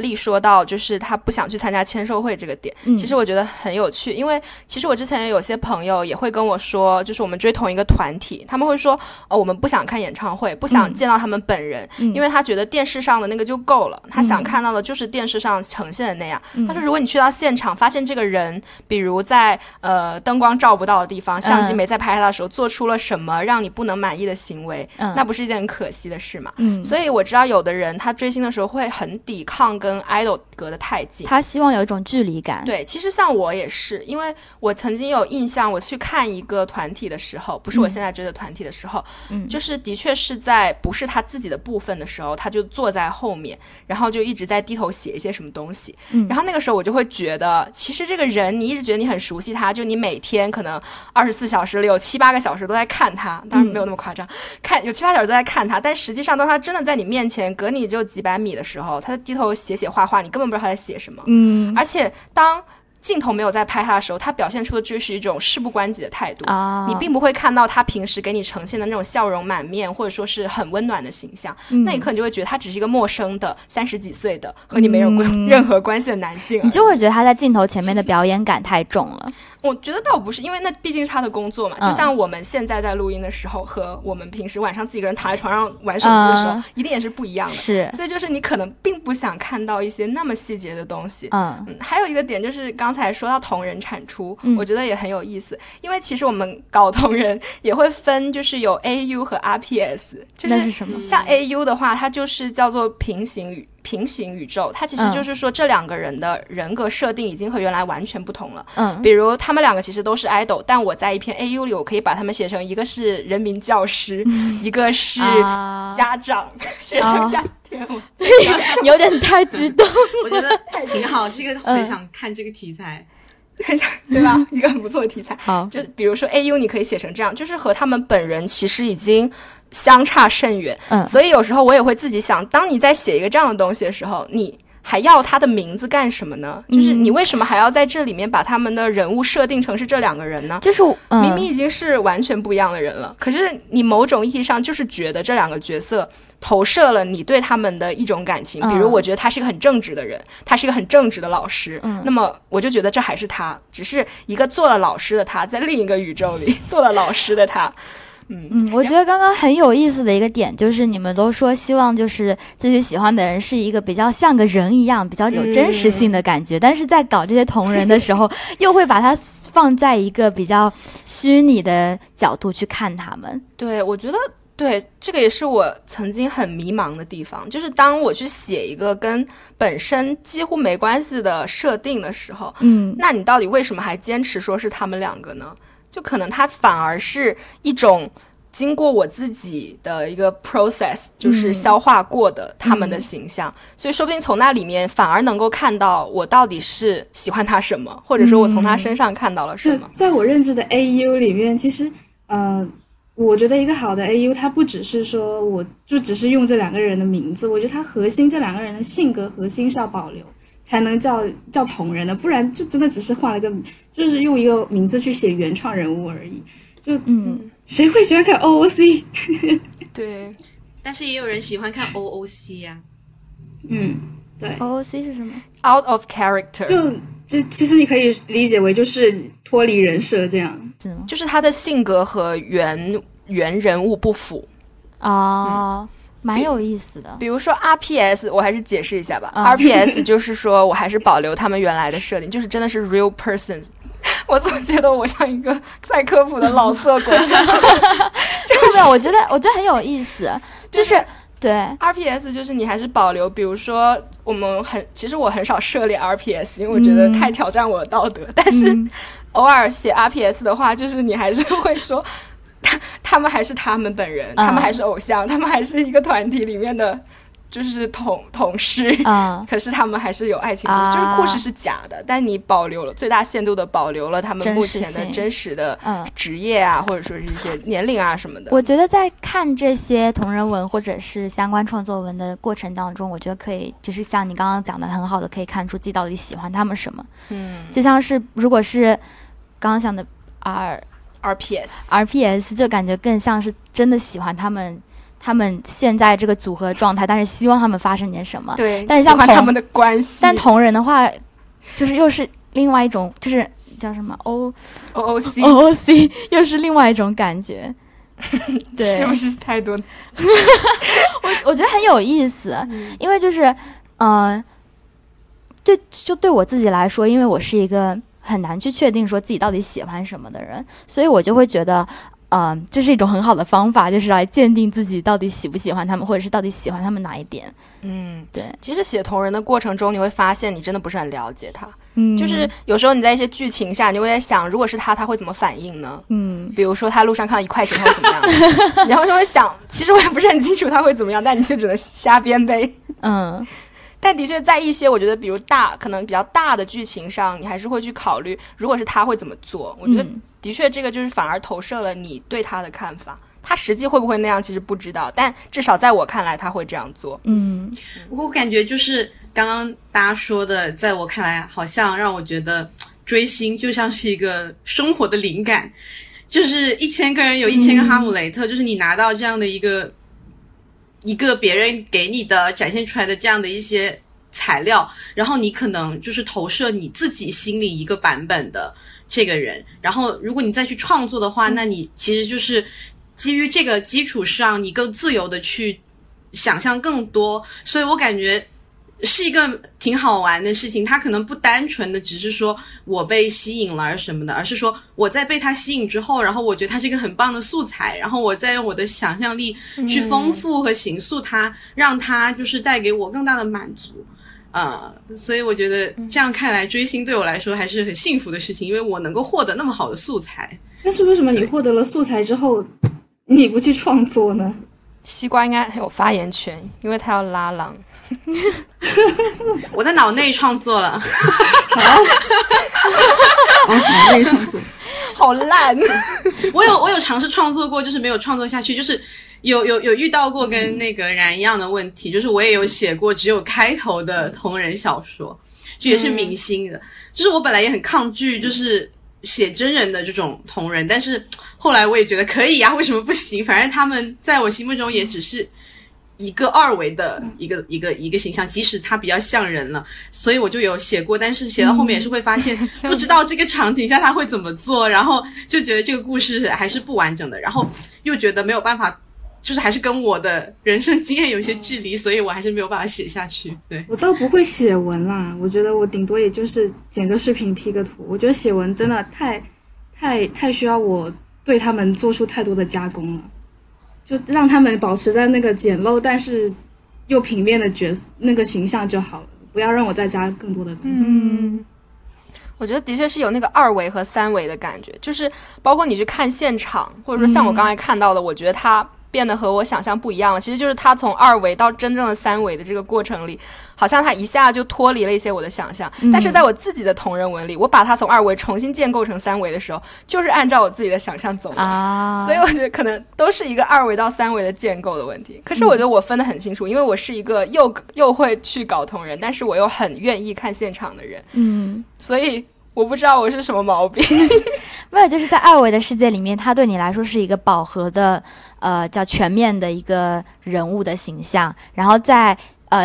丽说到就是她不想去参加签售会这个点，其实我觉得很有趣，因为其实我之前有些朋友也会跟我说，就是我们追同一个团体，他们会说哦我们不想看演唱会，不想见到他们本人，因为他觉得电视上的那个就够了，他想看到的就是电视上呈现的那样。他说如果你去到现场发现这个人比如在灯光照不到的地方，相机没在拍他的时候做出了什么让你不能满意的行为，那不是一件可惜的事嘛。所以我知道有的人他追星的时候会很抵抗跟 idol 隔得太近，他希望有一种距离感。对，其实像我也是，因为我曾经有印象，我去看一个团体的时候，不是我现在追的团体的时候，就是的确是在不是他自己的部分的时候，他就坐在后面，然后就一直在低头写一些什么东西，然后那个时候我就会觉得其实这个人你一直觉得你很熟悉他，就你每天可能24小时里有7-8个小时都在看他，当然没有那么夸张，看有7-8小时都在看他，但实际上当他真的在你面前隔你就几百米的时候，他低头写写画画，你根本不知道他在写什么。而且当镜头没有在拍他的时候，他表现出的就是一种事不关己的态度，你并不会看到他平时给你呈现的那种笑容满面或者说是很温暖的形象，那一刻你就会觉得他只是一个陌生的30几岁的和你没有任何关系的男性，你就会觉得他在镜头前面的表演感太重了。我觉得倒不是，因为那毕竟是他的工作嘛，就像我们现在在录音的时候和我们平时晚上自己一个人躺在床上玩手机的时候一定也是不一样的，是，所以就是你可能并不想看到一些那么细节的东西。还有一个点就是刚才说到同人产出，我觉得也很有意思，因为其实我们搞同人也会分，就是有 AU 和 RPS， 就是像 AU 的话它就是叫做平行宇宙，它其实就是说这两个人的人格设定已经和原来完全不同了。比如他们两个其实都是 idol， 但我在一篇 AU 里我可以把他们写成一个是人民教师，一个是家长，学生家天啊，有点太激动。我觉得挺好，是一个很想看这个题材。对吧？一个很不错的题材。好，就比如说 AU 你可以写成这样，就是和他们本人其实已经相差甚远。所以有时候我也会自己想，当你在写一个这样的东西的时候，你还要他的名字干什么呢？就是你为什么还要在这里面把他们的人物设定成是这两个人呢？就是明明已经是完全不一样的人了，可是你某种意义上就是觉得这两个角色投射了你对他们的一种感情。比如我觉得他是一个很正直的人，他是一个很正直的老师，那么我就觉得这还是他，只是一个做了老师的他在另一个宇宙里做了老师的他。我觉得刚刚很有意思的一个点就是你们都说希望就是自己喜欢的人是一个比较像个人一样比较有真实性的感觉，但是在搞这些同人的时候又会把它放在一个比较虚拟的角度去看他们。对，我觉得对，这个也是我曾经很迷茫的地方，就是当我去写一个跟本身几乎没关系的设定的时候，那你到底为什么还坚持说是他们两个呢？就可能它反而是一种经过我自己的一个 process， 就是消化过的他们的形象，所以说不定从那里面反而能够看到我到底是喜欢他什么，或者说我从他身上看到了什么。在我认知的 AU 里面，其实我觉得一个好的 AU 它不只是说我就只是用这两个人的名字，我觉得它核心这两个人的性格核心是要保留才能叫同人的，不然就真的只是换了一个，就是用一个名字去写原创人物而已。就谁会喜欢看 OOC？ 对，但是也有人喜欢看 OOC 呀。对 ，OOC 是什么 ？Out of character。就其实你可以理解为就是脱离人设这样，就是他的性格和原人物不符。蛮有意思的。比如说 RPS， 我还是解释一下吧。RPS 就是说我还是保留他们原来的设定，就是真的是 real person。我总觉得我像一个在科普的老色鬼。就是我觉得很有意思，就是对 RPS 就是你还是保留，比如说其实我很少涉猎 RPS， 因为我觉得太挑战我的道德，但是偶尔写 RPS 的话，就是你还是会说。他们还是他们本人，他们还是偶像，他们还是一个团体里面的就是同事，可是他们还是有爱情故事，就是故事是假的，但你保留了最大限度的保留了他们目前的真实的职业啊，或者说是一些年龄啊什么的。我觉得在看这些同人文或者是相关创作文的过程当中，我觉得可以就是像你刚刚讲的很好的可以看出自己到底喜欢他们什么。就像是如果是刚刚讲的 RPS 就感觉更像是真的喜欢他们现在这个组合状态，但是希望他们发生点什么。对，但是像喜欢他们的关系。但同人的话，就是又是另外一种，就是叫什么 OOC， 又是另外一种感觉。对，是不是太多？我觉得很有意思，因为就是对我自己来说，因为我是一个很难去确定说自己到底喜欢什么的人，所以我就会觉得这是一种很好的方法，就是来鉴定自己到底喜不喜欢他们，或者是到底喜欢他们哪一点。对，其实写同人的过程中你会发现你真的不是很了解他，就是有时候你在一些剧情下你会在想如果是他会怎么反应呢？比如说他路上看到1块钱他会怎么样？然后就会想其实我也不是很清楚他会怎么样，但你就只能瞎编呗。但的确在一些我觉得比如可能比较大的剧情上，你还是会去考虑如果是他会怎么做。我觉得的确这个就是反而投射了你对他的看法，他实际会不会那样其实不知道，但至少在我看来他会这样做。我感觉就是刚刚大家说的，在我看来好像让我觉得追星就像是一个生活的灵感，就是1000个人有1000个哈姆雷特，就是你拿到这样的一个别人给你的展现出来的这样的一些材料，然后你可能就是投射你自己心里一个版本的这个人，然后如果你再去创作的话，那你其实就是基于这个基础上你更自由的去想象更多，所以我感觉是一个挺好玩的事情。它可能不单纯的只是说我被吸引了而什么的，而是说我在被它吸引之后，然后我觉得它是一个很棒的素材，然后我再用我的想象力去丰富和形塑它，让它就是带给我更大的满足。所以我觉得这样看来追星对我来说还是很幸福的事情，因为我能够获得那么好的素材。但是为什么你获得了素材之后你不去创作呢？西瓜应该很有发言权，因为他要拉郎。我在脑内创作了。脑内创作好烂。我有尝试创作过，就是没有创作下去，就是有遇到过跟那个然一样的问题，就是我也有写过只有开头的同人小说，就也是明星的，就是我本来也很抗拒就是写真人的这种同人，但是后来我也觉得可以啊，为什么不行，反正他们在我心目中也只是一个二维的一个形象，即使它比较像人了，所以我就有写过，但是写到后面也是会发现不知道这个场景下他会怎么做，然后就觉得这个故事还是不完整的，然后又觉得没有办法，就是还是跟我的人生经验有些距离，所以我还是没有办法写下去。对，我倒不会写文啦，我觉得我顶多也就是剪个视频 P 个图，我觉得写文真的太需要我对他们做出太多的加工了，就让他们保持在那个简陋但是又平面的那个形象就好了，不要让我再加更多的东西。嗯，我觉得的确是有那个二维和三维的感觉，就是包括你去看现场，或者说像我刚才看到的，我觉得它变得和我想象不一样了，其实就是它从二维到真正的三维的这个过程里，好像它一下就脱离了一些我的想象。但是在我自己的同人文里，我把它从二维重新建构成三维的时候，就是按照我自己的想象走的啊。所以我觉得可能都是一个二维到三维的建构的问题。可是我觉得我分得很清楚，因为我是一个又会去搞同人，但是我又很愿意看现场的人。嗯，所以我不知道我是什么毛病。没有，就是在二维的世界里面，它对你来说是一个饱和的叫全面的一个人物的形象，然后在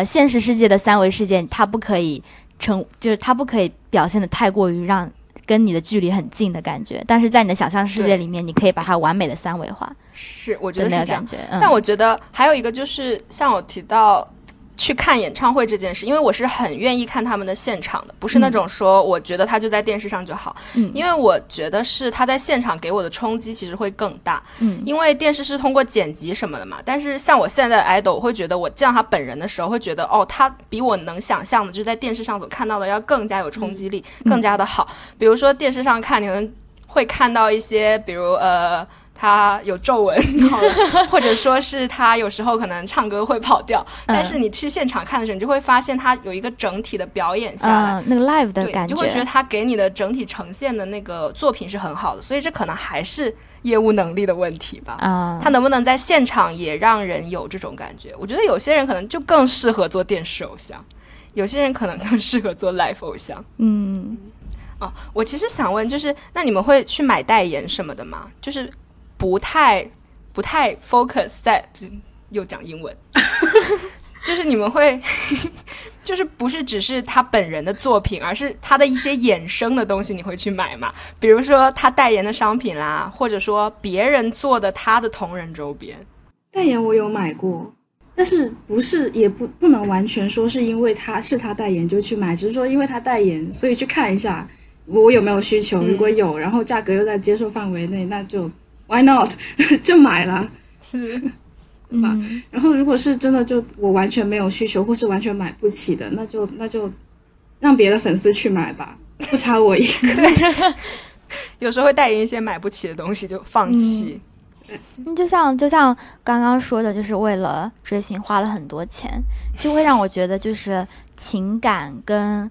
现实世界的三维世界，它不可以就是它不可以表现得太过于让跟你的距离很近的感觉，但是在你的想象世界里面，你可以把它完美的三维化。是，我觉得是这样。但我觉得还有一个就是像我提到去看演唱会这件事，因为我是很愿意看他们的现场的，不是那种说我觉得他就在电视上就好。嗯，因为我觉得是他在现场给我的冲击其实会更大。嗯，因为电视是通过剪辑什么的嘛，但是像我现在的 idol， 我会觉得我见到他本人的时候会觉得哦，他比我能想象的就是在电视上所看到的要更加有冲击力，更加的好。比如说电视上看你可能会看到一些比如他有皱纹或者说是他有时候可能唱歌会跑调但是你去现场看的时候，你就会发现他有一个整体的表演下来那个 live 的感觉，就会觉得他给你的整体呈现的那个作品是很好的，所以这可能还是业务能力的问题吧。他能不能在现场也让人有这种感觉，我觉得有些人可能就更适合做电视偶像，有些人可能更适合做 live 偶像。嗯，哦，我其实想问，就是那你们会去买代言什么的吗？就是不太 focus 在，又讲英文就是你们会就是不是只是他本人的作品，而是他的一些衍生的东西你会去买嘛？比如说他代言的商品啦，或者说别人做的他的同人周边。代言我有买过，但是不是也不能完全说是因为他代言就去买，只是说因为他代言所以去看一下我有没有需求，如果有然后价格又在接受范围内，那就Why not 就买了，是吧？然后如果是真的就我完全没有需求或是完全买不起的，那就让别的粉丝去买吧，不差我一个有时候会代言一些买不起的东西就放弃。就像刚刚说的，就是为了追星花了很多钱，就会让我觉得就是情感跟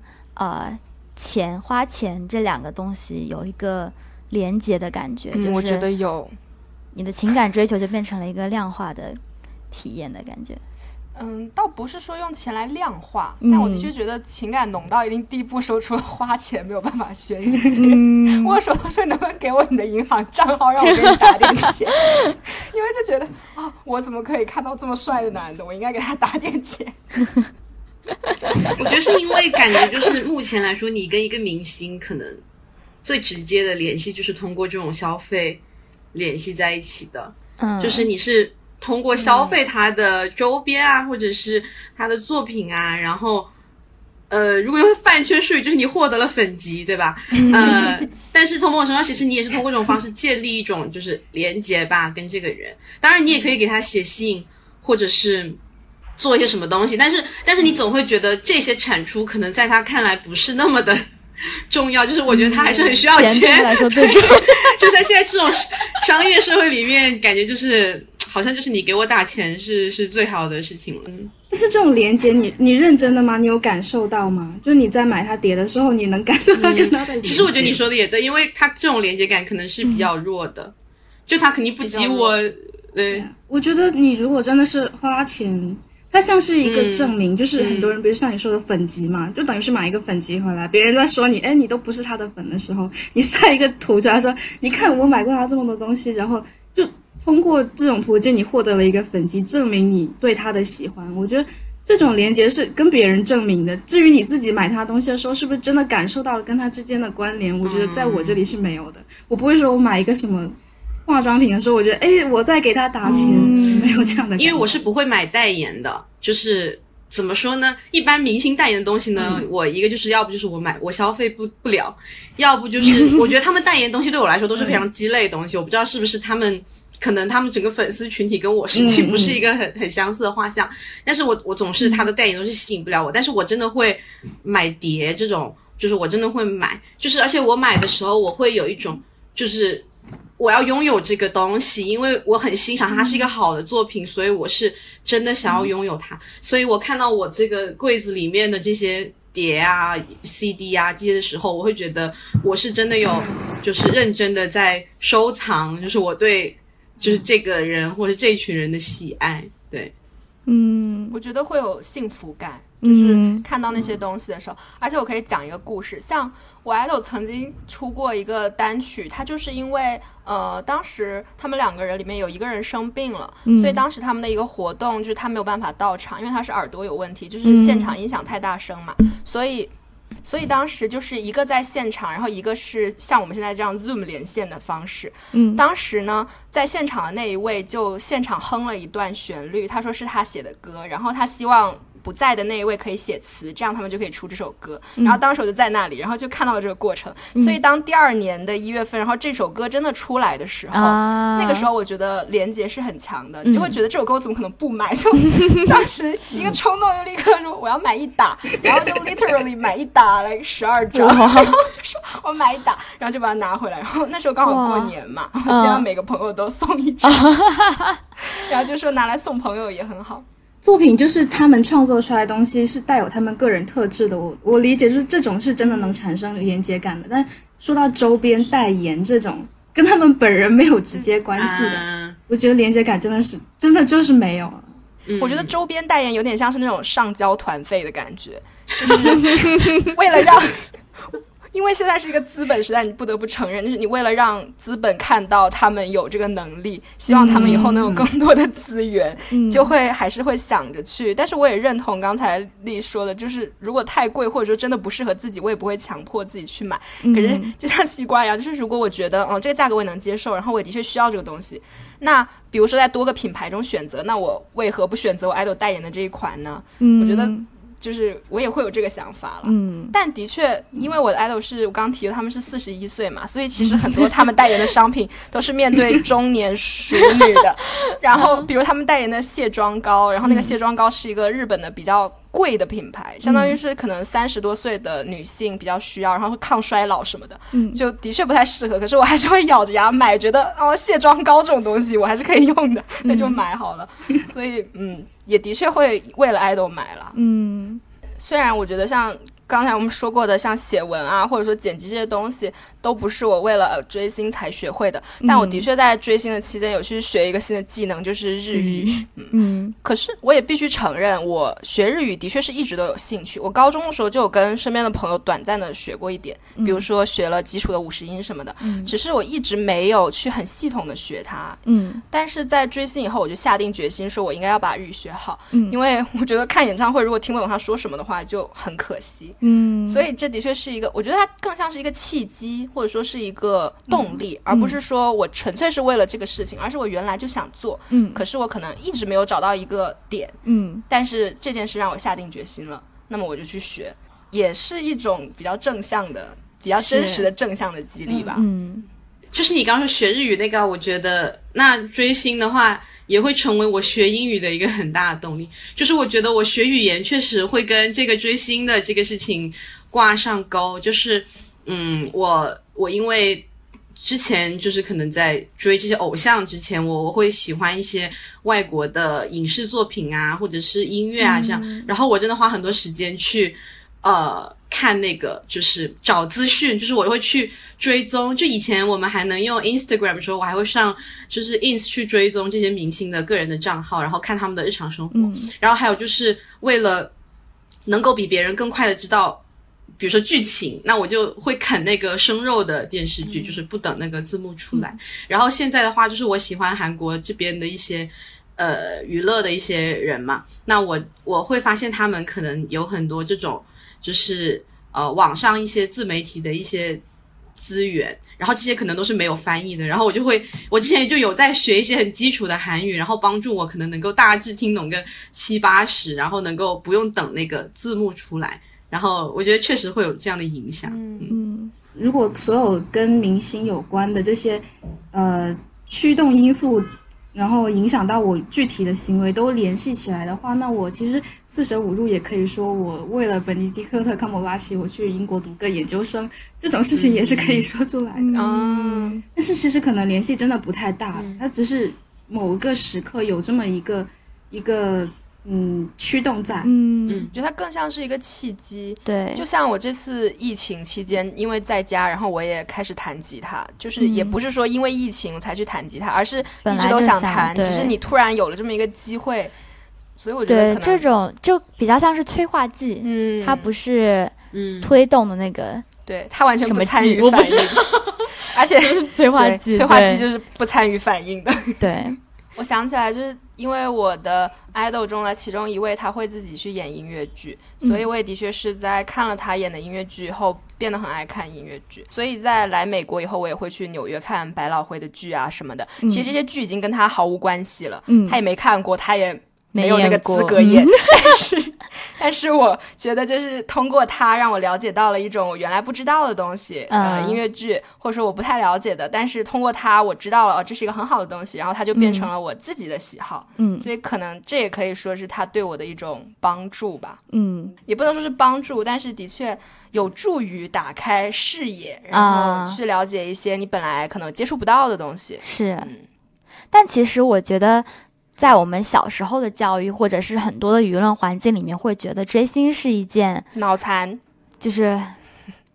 钱花钱这两个东西有一个连接的感觉，就是我觉得有你的情感追求就变成了一个量化的体验的感觉。倒不是说用钱来量化，但我的确觉得情感浓到一定地步，说除了花钱没有办法宣泄。我手头说能不能给我你的银行账号，让我给你打点钱因为就觉得啊，我怎么可以看到这么帅的男的，我应该给他打点钱我觉得是因为感觉就是目前来说，你跟一个明星可能最直接的联系就是通过这种消费联系在一起的，就是你是通过消费他的周边啊，或者是他的作品啊，然后如果用饭圈术语就是你获得了粉籍，对吧？但是从某种程度上，其实你也是通过这种方式建立一种就是连结吧，跟这个人。当然，你也可以给他写信，或者是做一些什么东西，但是你总会觉得这些产出可能在他看来不是那么的重要，就是我觉得他还是很需要钱。来说对，就在现在这种商业社会里面，感觉就是好像就是你给我打钱是最好的事情了。但是这种连接你认真的吗？你有感受到吗？就是你在买它碟的时候你能感受到跟它的连接？其实我觉得你说的也对，因为它这种连接感可能是比较弱的，就它肯定不及我。对，我觉得你如果真的是花钱，它像是一个证明，就是很多人比如像你说的粉集嘛，就等于是买一个粉集回来，别人在说你你都不是他的粉的时候，你晒一个图出来说你看我买过他这么多东西，然后就通过这种途径你获得了一个粉集，证明你对他的喜欢。我觉得这种连接是跟别人证明的，至于你自己买他东西的时候是不是真的感受到了跟他之间的关联，我觉得在我这里是没有的。我不会说我买一个什么化妆品的时候我觉得我在给他打钱，没有这样的感觉。因为我是不会买代言的，就是怎么说呢，一般明星代言的东西呢，我一个就是要不就是我消费不了，要不就是我觉得他们代言的东西对我来说都是非常鸡肋的东西，我不知道是不是他们整个粉丝群体跟我实际不是一个很相似的画像，但是我总是他的代言都是吸引不了我。但是我真的会买碟这种，就是我真的会买，就是而且我买的时候我会有一种就是我要拥有这个东西，因为我很欣赏它是一个好的作品，所以我是真的想要拥有它。所以我看到我这个柜子里面的这些碟啊 CD 啊这些的时候，我会觉得我是真的有就是认真的在收藏，就是我对就是这个人或者这群人的喜爱。对，我觉得会有幸福感，就是看到那些东西的时候。而且我可以讲一个故事，像我idol曾经出过一个单曲，他就是因为当时他们两个人里面有一个人生病了，所以当时他们的一个活动就是他没有办法到场，因为他是耳朵有问题，就是现场音响太大声嘛，所以当时就是一个在现场，然后一个是像我们现在这样 Zoom 连线的方式。当时呢在现场的那一位就现场哼了一段旋律，他说是他写的歌，然后他希望不在的那一位可以写词，这样他们就可以出这首歌。然后当时我就在那里，然后就看到了这个过程。所以当第二年的1月份，然后这首歌真的出来的时候，那个时候我觉得连结是很强的，你就会觉得这首歌我怎么可能不买，就当时一个冲动就立刻说我要买一打，然后就 literally 买一打来12张，然后就说我买一打，然后就把它拿回来。然后那时候刚好过年嘛，我见到每个朋友都送一张，然后就说拿来送朋友也很好。作品就是他们创作出来的东西是带有他们个人特质的，我理解就是这种是真的能产生连接感的。但说到周边代言这种跟他们本人没有直接关系的，我觉得连接感真的就是没有了。我觉得周边代言有点像是那种上交团费的感觉，就是为了让因为现在是一个资本时代，你不得不承认，就是你为了让资本看到他们有这个能力，希望他们以后能有更多的资源，就会还是会想着去。但是我也认同刚才丽说的，就是如果太贵或者说真的不适合自己，我也不会强迫自己去买。可是就像西瓜一样，就是如果我觉得这个价格我也能接受，然后我也的确需要这个东西，那比如说在多个品牌中选择，那我为何不选择我idol代言的这一款呢？我觉得就是我也会有这个想法了。但的确因为我的 idol 是我刚提了他们是41岁嘛，所以其实很多他们代言的商品都是面对中年熟女的然后比如他们代言的卸妆膏，然后那个卸妆膏是一个日本的比较贵的品牌，相当于是可能30多岁的女性比较需要，然后抗衰老什么的，就的确不太适合。可是我还是会咬着牙买，觉得卸妆膏这种东西我还是可以用的，那就买好了。所以也的确会为了idol买了。虽然我觉得像刚才我们说过的像写文啊或者说剪辑这些东西都不是我为了追星才学会的，但我的确在追星的期间有去学一个新的技能，就是日语。可是我也必须承认我学日语的确是一直都有兴趣，我高中的时候就有跟身边的朋友短暂的学过一点，比如说学了基础的50音什么的，只是我一直没有去很系统的学它。但是在追星以后我就下定决心说我应该要把日语学好，因为我觉得看演唱会如果听不懂他说什么的话就很可惜。所以这的确是一个，我觉得它更像是一个契机或者说是一个动力，而不是说我纯粹是为了这个事情，而是我原来就想做，可是我可能一直没有找到一个点，但是这件事让我下定决心了，那么我就去学，也是一种比较正向的比较真实的正向的激励吧。就是你刚说学日语那个，我觉得那追星的话也会成为我学英语的一个很大的动力，就是我觉得我学语言确实会跟这个追星的这个事情挂上钩。就是我因为之前就是可能在追这些偶像之前，我会喜欢一些外国的影视作品啊，或者是音乐啊这样，然后我真的花很多时间去看那个就是找资讯，就是我会去追踪，就以前我们还能用 Instagram 的时候，我还会上就是 ins 去追踪这些明星的个人的账号，然后看他们的日常生活，然后还有就是为了能够比别人更快的知道比如说剧情，那我就会啃那个生肉的电视剧，就是不等那个字幕出来，然后现在的话就是我喜欢韩国这边的一些娱乐的一些人嘛，那我会发现他们可能有很多这种就是网上一些自媒体的一些资源，然后这些可能都是没有翻译的，然后我之前就有在学一些很基础的韩语，然后帮助我可能能够大致听懂个70-80%，然后能够不用等那个字幕出来，然后我觉得确实会有这样的影响。如果所有跟明星有关的这些驱动因素，然后影响到我具体的行为都联系起来的话，那我其实四舍五入也可以说我为了本尼迪克特康伯巴奇我去英国读个研究生，这种事情也是可以说出来的。但是其实可能联系真的不太大，它只是某个时刻有这么一个驱动在，觉得它更像是一个契机。对，就像我这次疫情期间，因为在家，然后我也开始弹吉他，就是也不是说因为疫情才去弹吉他，而是一直都想弹，只是你突然有了这么一个机会，所以我觉得可能对这种就比较像是催化剂，它不是推动的那个，对，它完全不参与反应，而且催化剂就是不参与反应的，对。我想起来，就是因为我的爱豆中呢，其中一位他会自己去演音乐剧，所以我也的确是在看了他演的音乐剧后变得很爱看音乐剧，所以在来美国以后我也会去纽约看百老汇的剧啊什么的，其实这些剧已经跟他毫无关系了，他也没看过，他也没有那个资格演，但是我觉得就是通过他让我了解到了一种我原来不知道的东西，音乐剧或者说我不太了解的，但是通过他我知道了，这是一个很好的东西，然后他就变成了我自己的喜好，所以可能这也可以说是他对我的一种帮助吧，也不能说是帮助，但是的确有助于打开视野，然后去了解一些你本来可能接触不到的东西，是，但其实我觉得在我们小时候的教育或者是很多的舆论环境里面，会觉得追星是一件脑残，就是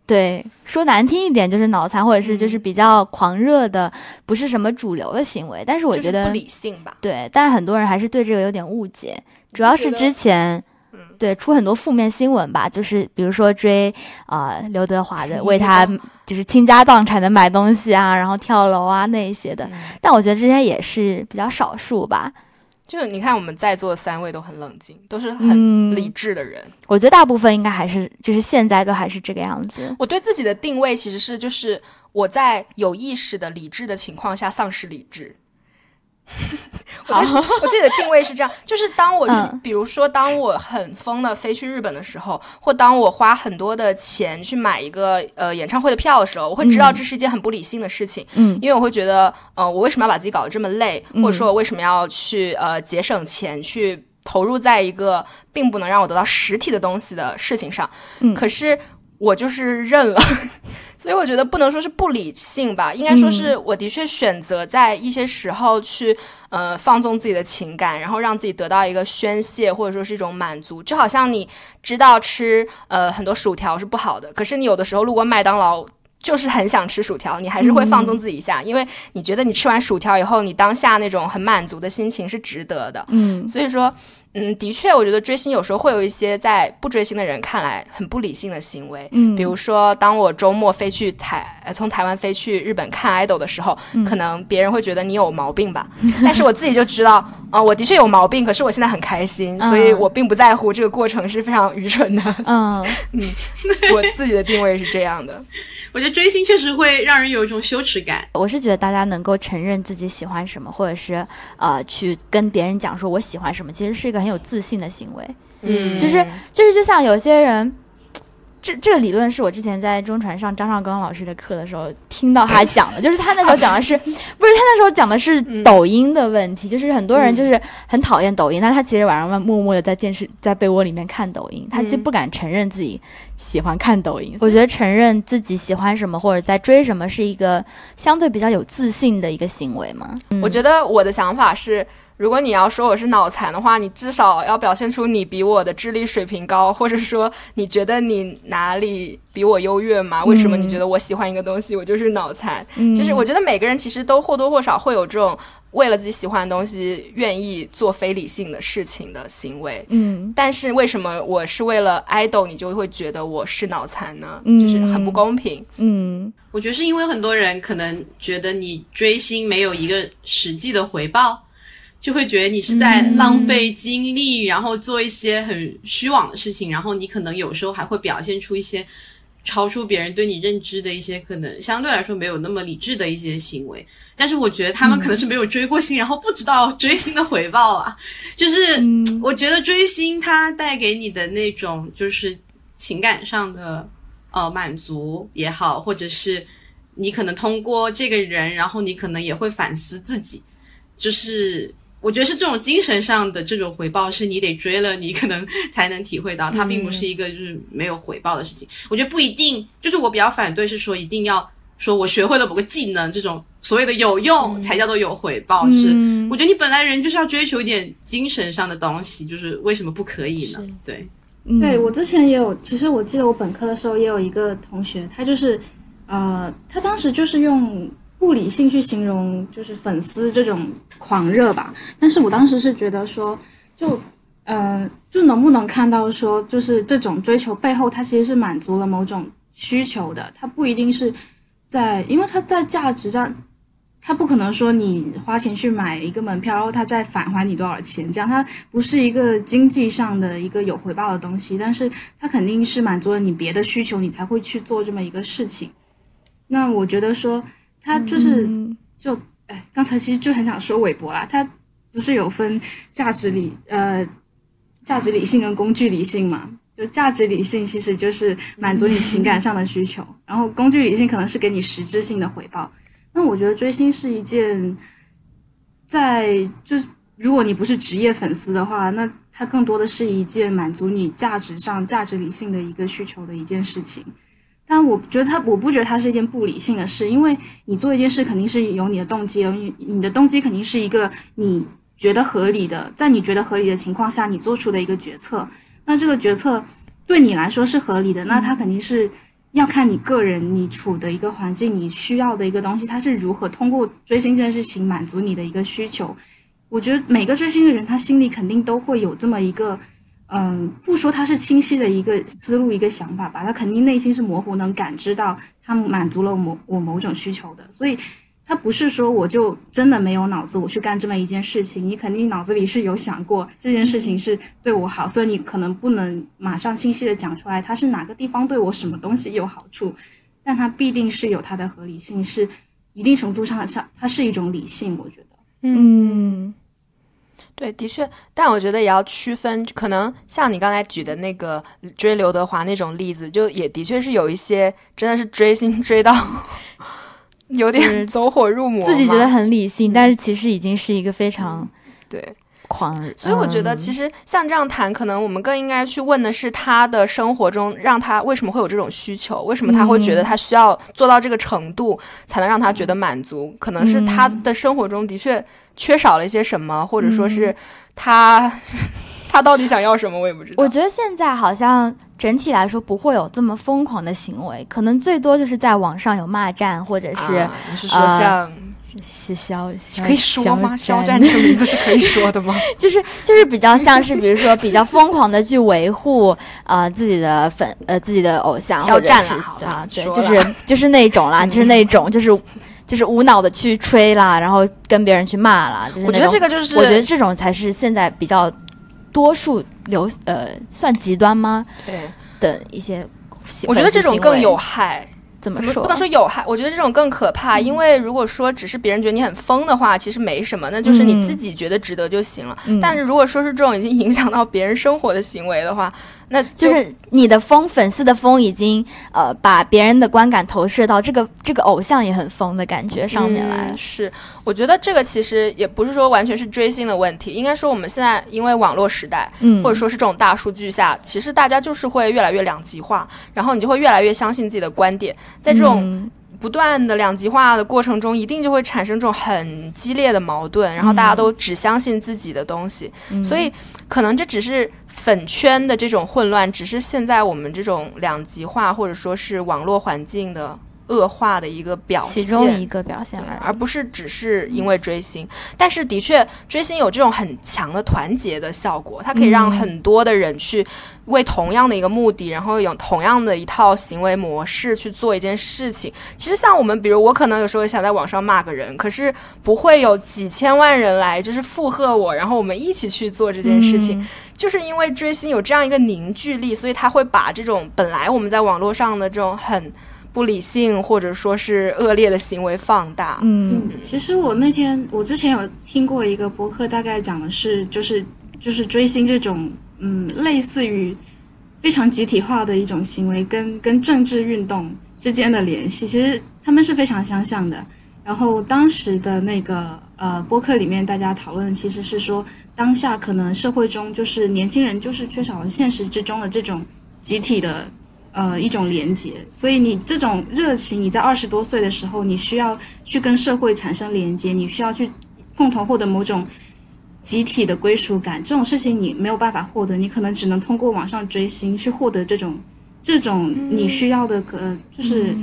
对，说难听一点就是脑残，或者是就是比较狂热的，不是什么主流的行为，但是我觉得就是不理性吧，对，但很多人还是对这个有点误解，主要是之前对出很多负面新闻吧，就是比如说追刘德华的，为他就是倾家荡产的买东西啊，然后跳楼啊那一些的，但我觉得这些也是比较少数吧。就你看我们在座的三位都很冷静，都是很理智的人，我觉得大部分应该还是就是现在都还是这个样子。我对自己的定位其实是就是我在有意识的理智的情况下丧失理智。我自己的定位是这样，就是当我比如说当我很疯的飞去日本的时候，或当我花很多的钱去买一个演唱会的票的时候，我会知道这是一件很不理性的事情，因为我会觉得我为什么要把自己搞得这么累，或者说我为什么要去节省钱去投入在一个并不能让我得到实体的东西的事情上，可是我就是认了。所以我觉得不能说是不理性吧，应该说是我的确选择在一些时候去放纵自己的情感，然后让自己得到一个宣泄，或者说是一种满足。就好像你知道吃很多薯条是不好的，可是你有的时候路过麦当劳就是很想吃薯条，你还是会放纵自己一下，因为你觉得你吃完薯条以后你当下那种很满足的心情是值得的。所以说的确我觉得追星有时候会有一些在不追星的人看来很不理性的行为，比如说当我周末飞去从台湾飞去日本看 idol 的时候，可能别人会觉得你有毛病吧，但是我自己就知道我的确有毛病，可是我现在很开心，所以我并不在乎，这个过程是非常愚蠢的。我自己的定位是这样的。我觉得追星确实会让人有一种羞耻感。我是觉得大家能够承认自己喜欢什么，或者是去跟别人讲说我喜欢什么，其实是一个很有自信的行为。就是就像有些人，这个理论是我之前在中传上张绍刚老师的课的时候听到他讲的，就是他那时候讲的是他那时候讲的是抖音的问题，就是很多人就是很讨厌抖音，但是他其实晚上默默的在被窝里面看抖音，他就不敢承认自己喜欢看抖音。我觉得承认自己喜欢什么或者在追什么是一个相对比较有自信的一个行为嘛。我觉得我的想法是，如果你要说我是脑残的话，你至少要表现出你比我的智力水平高，或者说你觉得你哪里比我优越嘛？为什么你觉得我喜欢一个东西，我就是脑残？就是我觉得每个人其实都或多或少会有这种为了自己喜欢的东西愿意做非理性的事情的行为。但是为什么我是为了 idol 你就会觉得我是脑残呢？就是很不公平。我觉得是因为很多人可能觉得你追星没有一个实际的回报，就会觉得你是在浪费精力，然后做一些很虚妄的事情，然后你可能有时候还会表现出一些超出别人对你认知的一些可能相对来说没有那么理智的一些行为。但是我觉得他们可能是没有追过星，然后不知道追星的回报啊。就是我觉得追星它带给你的那种就是情感上的满足也好，或者是你可能通过这个人，然后你可能也会反思自己，就是我觉得是这种精神上的这种回报是你得追了你可能才能体会到，它并不是一个就是没有回报的事情。我觉得不一定，就是我比较反对是说一定要说我学会了某个技能，这种所谓的有用才叫做有回报。就是我觉得你本来人就是要追求一点精神上的东西，就是为什么不可以呢？对，对，我之前也有，其实我记得我本科的时候也有一个同学，他就是他当时就是用不理性去形容就是粉丝这种狂热吧，但是我当时是觉得说就能不能看到说就是这种追求背后它其实是满足了某种需求的，它不一定是在，因为它在价值上它不可能说你花钱去买一个门票然后它再返还你多少钱，这样它不是一个经济上的一个有回报的东西，但是它肯定是满足了你别的需求你才会去做这么一个事情。那我觉得说他就是刚才其实就很想说韦伯啦，他不是有分价值理性跟工具理性嘛？就价值理性其实就是满足你情感上的需求，然后工具理性可能是给你实质性的回报。那我觉得追星是一件，就是如果你不是职业粉丝的话，那它更多的是一件满足你价值理性的一个需求的一件事情。但我不觉得它是一件不理性的事，因为你做一件事肯定是有你的动机，你的动机肯定是一个你觉得合理的，在你觉得合理的情况下你做出的一个决策。那这个决策对你来说是合理的，那它肯定是要看你个人，你处的一个环境，你需要的一个东西，它是如何通过追星这件事情满足你的一个需求。我觉得每个追星的人他心里肯定都会有这么一个不说他是清晰的一个思路一个想法吧，他肯定内心是模糊能感知到他满足了我某种需求的，所以他不是说我就真的没有脑子我去干这么一件事情，你肯定脑子里是有想过这件事情是对我好，所以你可能不能马上清晰的讲出来它是哪个地方对我什么东西有好处，但它必定是有它的合理性，是一定程度上它是一种理性，我觉得。对，的确，但我觉得也要区分，可能像你刚才举的那个追刘德华那种例子，就也的确是有一些真的是追星追到有点走火入魔，自己觉得很理性，但是其实已经是一个非常对狂热。所以我觉得其实像这样谈，可能我们更应该去问的是他的生活中让他为什么会有这种需求，为什么他会觉得他需要做到这个程度才能让他觉得满足，可能是他的生活中的确缺少了一些什么，或者说是他到底想要什么我也不知道。我觉得现在好像整体来说不会有这么疯狂的行为，可能最多就是在网上有骂战，或者是你是说像可以说吗？肖战这个名字是可以说的吗？就是比较像是比如说比较疯狂的去维护自己的偶像肖战啦，好吧，对，就是那种啦，就是那种就是无脑的去吹啦，然后跟别人去骂啦，就是那种。我觉得这种才是现在比较多数算极端吗？对的一些，我觉得这种更有害。怎么说不能说有害，我觉得这种更可怕，因为如果说只是别人觉得你很疯的话其实没什么，那就是你自己觉得值得就行了，但是如果说是这种已经影响到别人生活的行为的话，那就是你的疯，粉丝的疯已经把别人的观感投射到这个偶像也很疯的感觉上面来了。是，我觉得这个其实也不是说完全是追星的问题，应该说我们现在因为网络时代或者说是这种大数据下，其实大家就是会越来越两极化，然后你就会越来越相信自己的观点，在这种不断的两极化的过程中，一定就会产生这种很激烈的矛盾，然后大家都只相信自己的东西，所以可能这只是粉圈的这种混乱，只是现在我们这种两极化或者说是网络环境的恶化的一个表现，其中一个表现而不是只是因为追星，但是的确追星有这种很强的团结的效果，它可以让很多的人去为同样的一个目的，然后有同样的一套行为模式去做一件事情。其实像我们比如我可能有时候想在网上骂个人，可是不会有几千万人来就是附和我，然后我们一起去做这件事情，就是因为追星有这样一个凝聚力，所以它会把这种本来我们在网络上的这种很不理性或者说是恶劣的行为放大。其实我之前有听过一个博客，大概讲的是就是追星这种类似于非常集体化的一种行为跟政治运动之间的联系，其实他们是非常相像的。然后当时的那个博客里面大家讨论其实是说，当下可能社会中就是年轻人就是缺少了现实之中的这种集体的一种连结，所以你这种热情，你在20多岁的时候，你需要去跟社会产生连接，你需要去共同获得某种集体的归属感，这种事情你没有办法获得，你可能只能通过网上追星去获得这种你需要的就是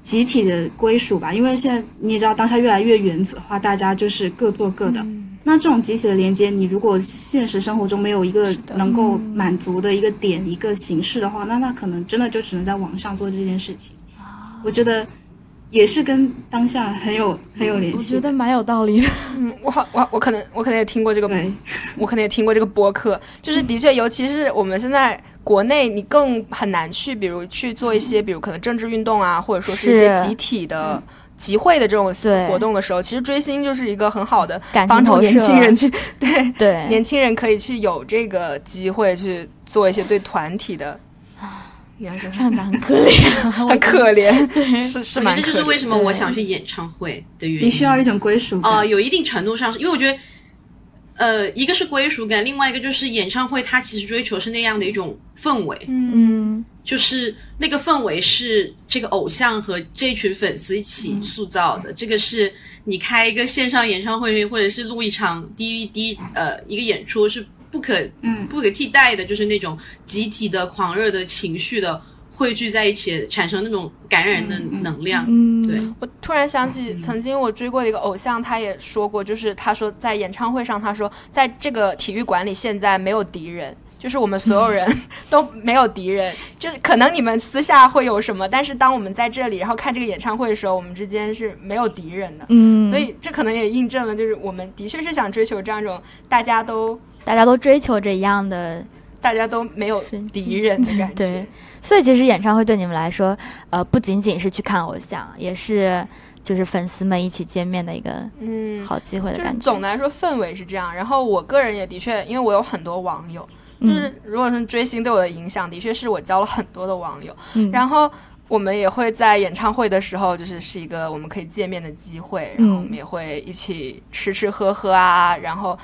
集体的归属吧。因为现在你也知道，当下越来越原子化，大家就是各做各的。那这种集体的连接，你如果现实生活中没有一个能够满足的一个点、一个形式的话，那可能真的就只能在网上做这件事情。我觉得也是跟当下很有联系，我觉得蛮有道理的。我可能也听过这个，我可能也听过这个播客，就是的确，尤其是我们现在国内你更很难去，比如去做一些，比如可能政治运动啊，或者说是一些集体的集会的这种活动的时候，其实追星就是一个很好的帮助年轻人去对年轻人可以去有这个机会去做一些对团体的。你要说唱的很可怜，很可怜，对，是蛮可怜。这就是为什么我想去演唱会的原因。你需要一种归属感有一定程度上是因为我觉得，一个是归属感，另外一个就是演唱会它其实追求是那样的一种氛围，就是那个氛围是这个偶像和这群粉丝一起塑造的，这个是你开一个线上演唱会或者是录一场 DVD 一个演出是不可替代的，就是那种集体的狂热的情绪的汇聚在一起产生那种感染的能量。对，我突然想起曾经我追过的一个偶像，他也说过，就是他说在演唱会上，他说在这个体育馆里现在没有敌人，就是我们所有人都没有敌人，就是可能你们私下会有什么，但是当我们在这里然后看这个演唱会的时候，我们之间是没有敌人的。所以这可能也印证了，就是我们的确是想追求这样一种大家都追求这样的，大家都没有敌人的感觉。对，所以其实演唱会对你们来说不仅仅是去看偶像，也是就是粉丝们一起见面的一个好机会的感觉。就是总的来说氛围是这样。然后我个人也的确，因为我有很多网友，就是如果是追星对我的影响的确是我交了很多的网友，然后我们也会在演唱会的时候，就是是一个我们可以见面的机会，然后我们也会一起吃喝喝啊，然后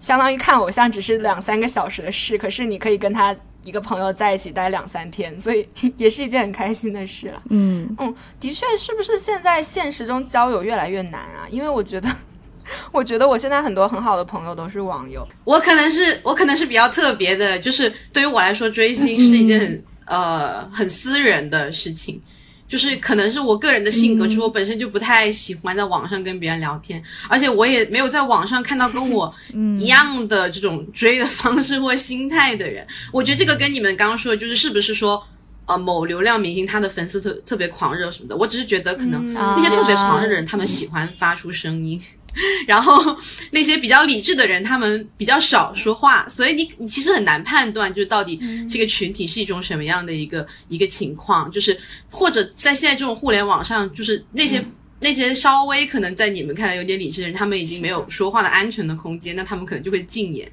相当于看偶像只是2-3个小时的事，可是你可以跟他一个朋友在一起待2-3天，所以也是一件很开心的事了。的确，是不是现在现实中交友越来越难啊？因为我觉得我现在很多很好的朋友都是网友。我可能是比较特别的，就是对于我来说，追星是一件很私人的事情。就是可能是我个人的性格，就是我本身就不太喜欢在网上跟别人聊天，而且我也没有在网上看到跟我一样的这种追的方式或心态的人。我觉得这个跟你们刚刚说的就是是不是说某流量明星他的粉丝特别狂热什么的，我只是觉得可能那些特别狂热的人他们喜欢发出声音，然后那些比较理智的人他们比较少说话，所以你其实很难判断就到底这个群体是一种什么样的一个情况，就是或者在现在这种互联网上，就是那些稍微可能在你们看来有点理智的人，他们已经没有说话的安全的空间，那他们可能就会禁言。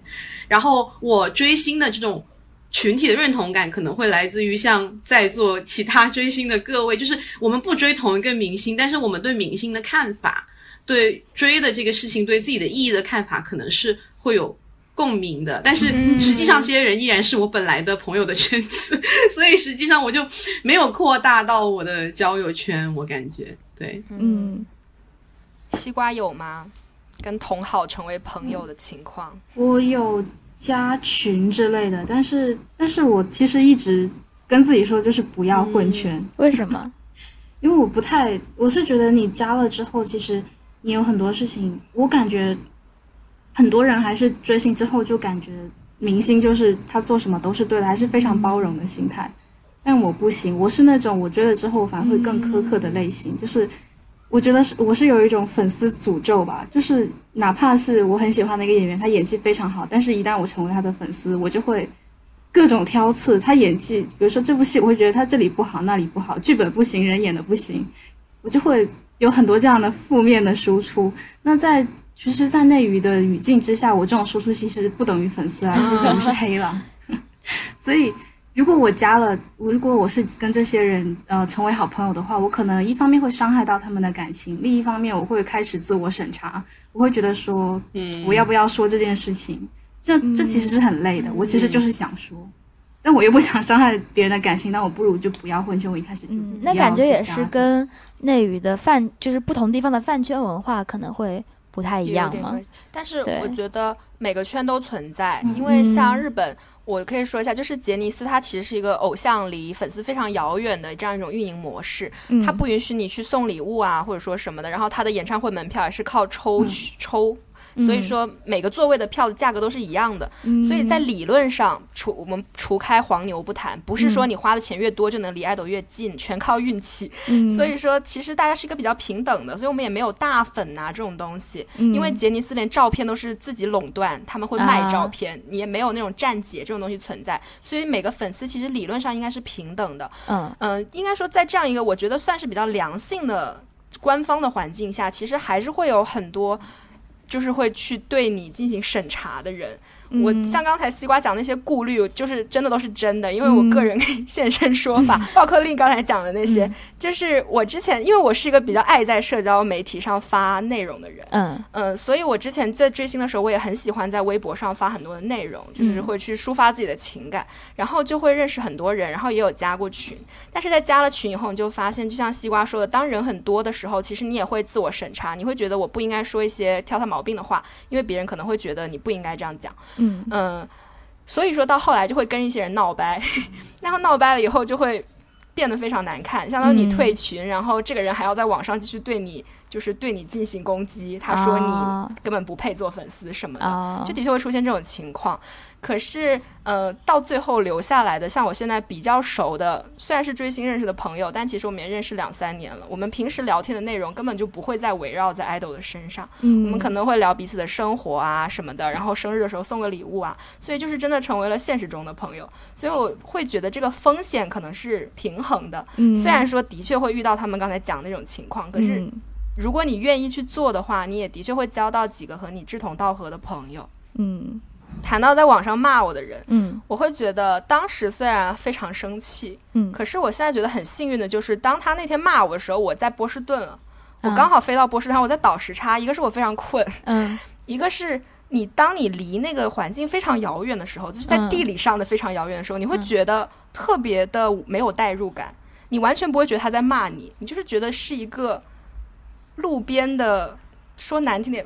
然后我追星的这种群体的认同感可能会来自于像在座其他追星的各位，就是我们不追同一个明星，但是我们对明星的看法，对追的这个事情，对自己的意义的看法可能是会有共鸣的，但是实际上这些人依然是我本来的朋友的圈子，所以实际上我就没有扩大到我的交友圈，我感觉。对，西瓜有吗？跟同好成为朋友的情况？我有加群之类的，但是我其实一直跟自己说就是不要混圈。为什么？因为我是觉得你加了之后，其实你有很多事情，我感觉很多人还是追星之后就感觉明星就是他做什么都是对的，还是非常包容的心态。但我不行，我是那种我追了之后反而会更苛刻的类型，就是我觉得我是有一种粉丝诅咒吧，就是哪怕是我很喜欢的一个演员，他演技非常好，但是一旦我成为他的粉丝，我就会各种挑刺他演技，比如说这部戏我会觉得他这里不好那里不好，剧本不行人演的不行，我就会有很多这样的负面的输出。那其实在内娱的语境之下，我这种输出其实不等于粉丝啦，其实等于是黑啦。所以如果我是跟这些人成为好朋友的话，我可能一方面会伤害到他们的感情，另一方面我会开始自我审查，我会觉得说我要不要说这件事情，这其实是很累的，我其实就是想说，但我又不想伤害别人的感情，那我不如就不要混圈，我一开始就不要。那感觉也是跟内娱的就是不同地方的饭圈文化可能会不太一样嘛。但是我觉得每个圈都存在，因为像日本，我可以说一下，就是杰尼斯它其实是一个偶像离粉丝非常遥远的这样一种运营模式，它不允许你去送礼物啊或者说什么的，然后它的演唱会门票也是靠抽，所以说每个座位的票的价格都是一样的，所以在理论上我们除开黄牛不谈，不是说你花的钱越多就能离爱豆越近，全靠运气，所以说其实大家是一个比较平等的，所以我们也没有大粉啊这种东西，因为杰尼斯连照片都是自己垄断，他们会卖照片，你也没有那种站姐这种东西存在，所以每个粉丝其实理论上应该是平等的。应该说在这样一个我觉得算是比较良性的官方的环境下，其实还是会有很多就是会去对你进行审查的人，我像刚才西瓜讲那些顾虑就是真的都是真的，因为我个人现身说法，鲍克令刚才讲的那些，就是我之前因为我是一个比较爱在社交媒体上发内容的人，所以我之前在追星的时候我也很喜欢在微博上发很多的内容，就是会去抒发自己的情感，然后就会认识很多人，然后也有加过群，但是在加了群以后你就发现就像西瓜说的，当人很多的时候其实你也会自我审查，你会觉得我不应该说一些挑他毛病的话，因为别人可能会觉得你不应该这样讲，所以说到后来就会跟一些人闹掰，然后闹掰了以后就会变得非常难看，相当于你退群，然后这个人还要在网上继续对你进行攻击，他说你根本不配做粉丝什么的，就的确会出现这种情况。可是到最后留下来的，像我现在比较熟的，虽然是追星认识的朋友，但其实我们也认识2-3年了，我们平时聊天的内容根本就不会再围绕在 idol 的身上，我们可能会聊彼此的生活啊什么的，然后生日的时候送个礼物啊，所以就是真的成为了现实中的朋友，所以我会觉得这个风险可能是平衡的，虽然说的确会遇到他们刚才讲的那种情况，可是如果你愿意去做的话，你也的确会交到几个和你志同道合的朋友。谈到在网上骂我的人，我会觉得当时虽然非常生气，可是我现在觉得很幸运的就是当他那天骂我的时候我在波士顿了，我刚好飞到波士顿，我在倒时差，一个是我非常困，一个是你当你离那个环境非常遥远的时候，就是在地理上的非常遥远的时候，你会觉得特别的没有代入感，你完全不会觉得他在骂你，你就是觉得是一个路边的，说难听点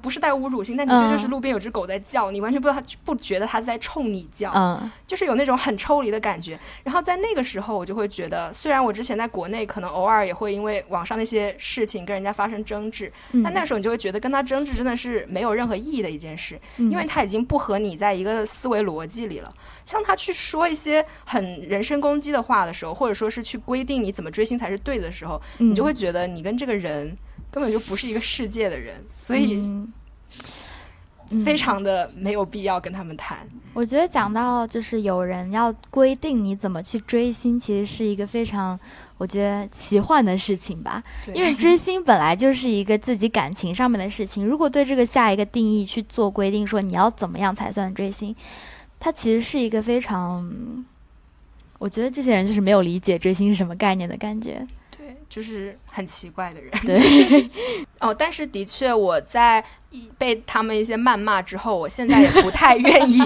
不是带侮辱性，但的确就是路边有只狗在叫，你完全不觉得它是在冲你叫，就是有那种很抽离的感觉。然后在那个时候我就会觉得，虽然我之前在国内可能偶尔也会因为网上那些事情跟人家发生争执，但那个时候你就会觉得跟他争执真的是没有任何意义的一件事，因为他已经不和你在一个思维逻辑里了。像他去说一些很人身攻击的话的时候，或者说是去规定你怎么追星才是对的时候，你就会觉得你跟这个人根本就不是一个世界的人，所以非常的没有必要跟他们谈。我觉得讲到就是有人要规定你怎么去追星，其实是一个非常我觉得奇幻的事情吧，因为追星本来就是一个自己感情上面的事情，如果对这个下一个定义去做规定说你要怎么样才算追星，它其实是一个非常，我觉得这些人就是没有理解追星是什么概念的感觉，对，就是很奇怪的人，对。哦，但是的确我在被他们一些谩骂之后，我现在也不太愿意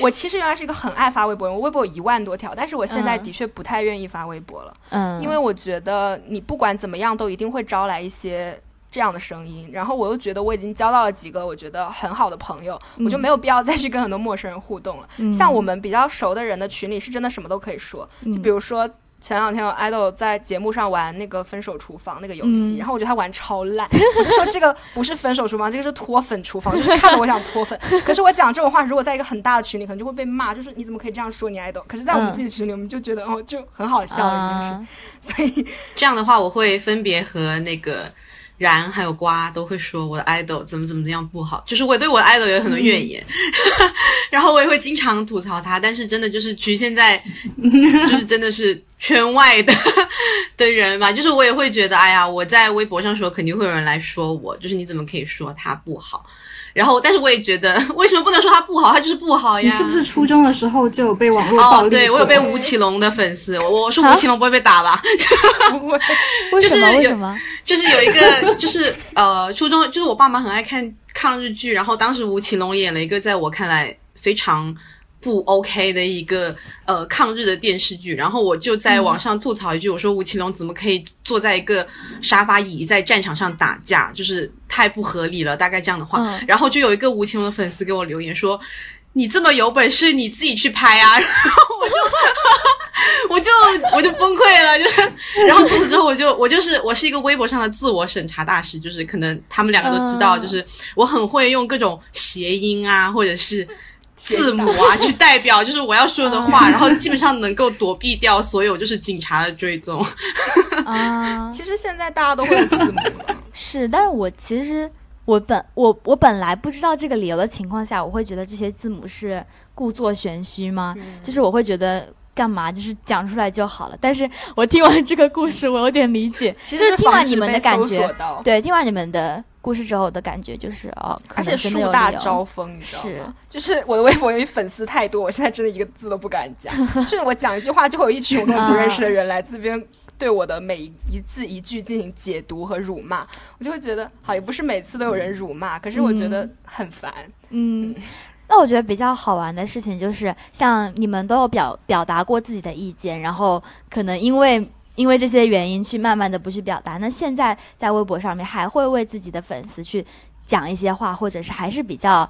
我其实原来是一个很爱发微博，我微博1万多条，但是我现在的确不太愿意发微博了，因为我觉得你不管怎么样都一定会招来一些这样的声音，然后我又觉得我已经交到了几个我觉得很好的朋友，我就没有必要再去跟很多陌生人互动了，像我们比较熟的人的群里是真的什么都可以说，就比如说前两天有爱豆在节目上玩那个分手厨房那个游戏，然后我觉得他玩超烂，我就说这个不是分手厨房，这个是脱粉厨房，就是看着我想脱粉可是我讲这种话如果在一个很大的群里可能就会被骂，就是你怎么可以这样说你爱豆，可是在我们自己群里我们就觉得哦就很好笑了，所以这样的话我会分别和那个然还有瓜都会说我的 idol 怎么怎么这样不好，就是我对我的 idol 有很多怨言，然后我也会经常吐槽他，但是真的就是局限在就是真的是圈外的人吧，就是我也会觉得哎呀我在微博上说肯定会有人来说我，就是你怎么可以说他不好，然后但是我也觉得为什么不能说他不好，他就是不好呀。你是不是初中的时候就有被网络暴力？哦，对，我有被吴奇隆的粉丝，我说吴奇隆不会被打吧？不会。为什么？就是有一个就是初中就是我爸妈很爱看抗日剧，然后当时吴奇隆演了一个在我看来非常不 OK 的一个抗日的电视剧，然后我就在网上吐槽一句，我说吴奇隆怎么可以坐在一个沙发椅在战场上打架，就是太不合理了，大概这样的话，然后就有一个吴奇隆的粉丝给我留言说你这么有本事你自己去拍啊，然后我就崩溃了，就是然后从此之后我是一个微博上的自我审查大师，就是可能他们两个都知道，就是我很会用各种谐音啊或者是字母啊去代表就是我要说的话，然后基本上能够躲避掉所有就是警察的追踪其实现在大家都会有字母是，但是我本来不知道这个理由的情况下，我会觉得这些字母是故作玄虚吗？就是我会觉得干嘛就是讲出来就好了，但是我听完这个故事我有点理解，其实是就是听完你们的感觉，对，听完你们的故事之后的感觉就是而且树大招风，你知道吗？就是我的微博因为粉丝太多，我现在真的一个字都不敢讲就是我讲一句话就会有一群我根本不认识的人来自边对我的每一字一句进行解读和辱骂，我就会觉得好，也不是每次都有人辱骂，可是我觉得很烦。那我觉得比较好玩的事情就是像你们都有表达过自己的意见，然后可能因为这些原因去慢慢的不去表达，那现在在微博上面还会为自己的粉丝去讲一些话，或者是还是比较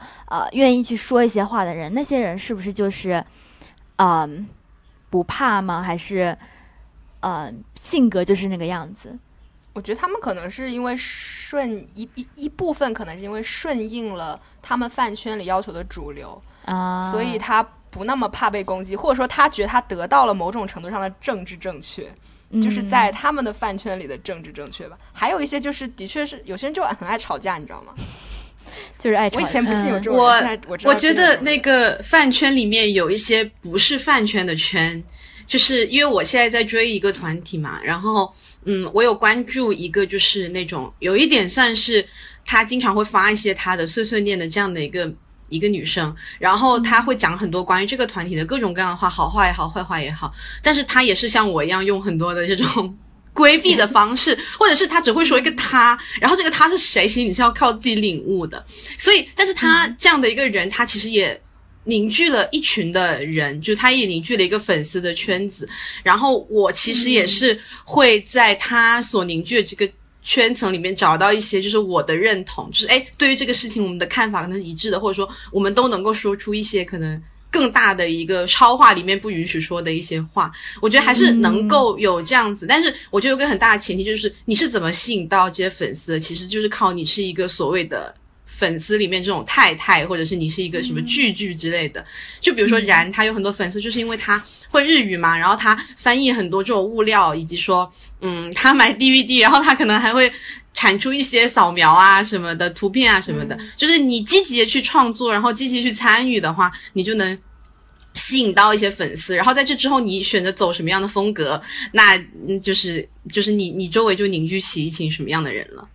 愿意去说一些话的人，那些人是不是就是不怕吗？还是性格就是那个样子？我觉得他们可能是因为一部分可能是因为顺应了他们饭圈里要求的主流啊，所以他不那么怕被攻击，或者说他觉得他得到了某种程度上的政治正确，就是在他们的饭圈里的政治正确吧。还有一些就是的确是有些人就很爱吵架，你知道吗？就是爱吵架。我以前不信有这种人，现在我觉得那个饭圈里面有一些不是饭圈的圈，就是因为我现在在追一个团体嘛，然后我有关注一个就是那种有一点算是他经常会发一些他的碎碎念的这样的一个女生，然后她会讲很多关于这个团体的各种各样的话，好话也好，坏话也好，但是她也是像我一样用很多的这种规避的方式，或者是她只会说一个他，然后这个他是谁其实你是要靠自己领悟的，所以但是她这样的一个人，她其实也凝聚了一群的人，就他也凝聚了一个粉丝的圈子，然后我其实也是会在他所凝聚的这个圈层里面找到一些就是我的认同，就是对于这个事情我们的看法可能是一致的，或者说我们都能够说出一些可能更大的一个超话里面不允许说的一些话，我觉得还是能够有这样子，但是我觉得有个很大的前提就是你是怎么吸引到这些粉丝，其实就是靠你是一个所谓的粉丝里面这种太太，或者是你是一个什么句句之类的。就比如说然，他有很多粉丝就是因为他会日语嘛，然后他翻译很多这种物料，以及说他买 DVD， 然后他可能还会产出一些扫描啊什么的图片啊什么的，就是你积极的去创作，然后积极去参与的话，你就能吸引到一些粉丝。然后在这之后你选择走什么样的风格，那就是你周围就凝聚起一群什么样的人了。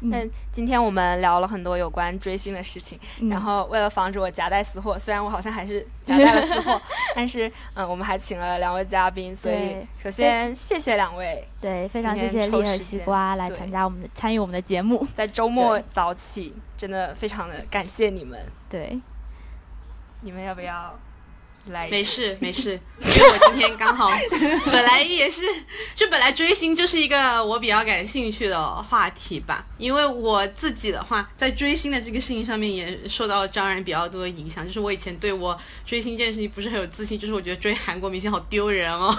那今天我们聊了很多有关追星的事情，然后为了防止我夹带私货，虽然我好像还是夹带了私货但是我们还请了两位嘉宾，所以首先谢谢两位，对，非常谢谢丽和西瓜来参与我们的节目，在周末早起，真的非常的感谢你们。对，你们要不要来？没事因为我今天刚好本来也是本来追星就是一个我比较感兴趣的话题吧，因为我自己的话在追星的这个事情上面也受到张然比较多的影响。就是我以前对我追星这件事情不是很有自信，就是我觉得追韩国明星好丢人哦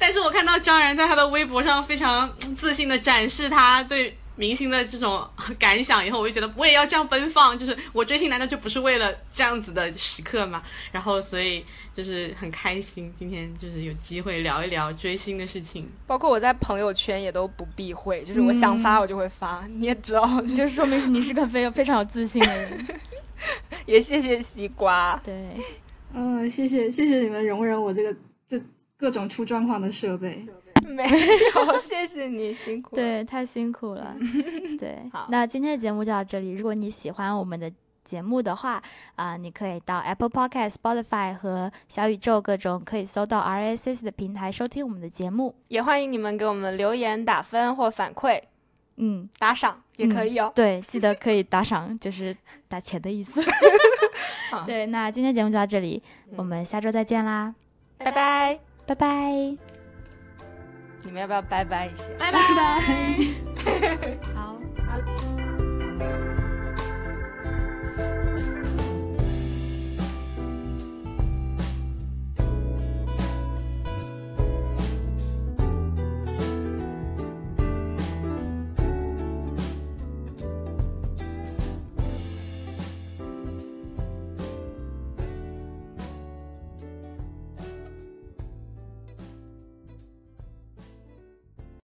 但是我看到张然在他的微博上非常自信的展示他对明星的这种感想以后，我就觉得我也要这样奔放，就是我追星难道就不是为了这样子的时刻吗？然后所以就是很开心今天就是有机会聊一聊追星的事情，包括我在朋友圈也都不避讳，就是我想发我就会发，你也知道，就是说明你是个非常有自信的人也谢谢西瓜。对，谢谢你们容忍我这各种出状况的设备没有，谢谢你辛苦了对，太辛苦了对，好，那今天的节目就到这里。如果你喜欢我们的节目的话你可以到 Apple Podcast、Spotify 和小宇宙各种可以搜到 RSS 的平台收听我们的节目，也欢迎你们给我们留言打分或反馈，打赏也可以哦，对，记得可以打赏就是打钱的意思对，那今天节目就到这里，我们下周再见啦，拜拜拜拜。你们要不要拜拜一下？拜拜！好。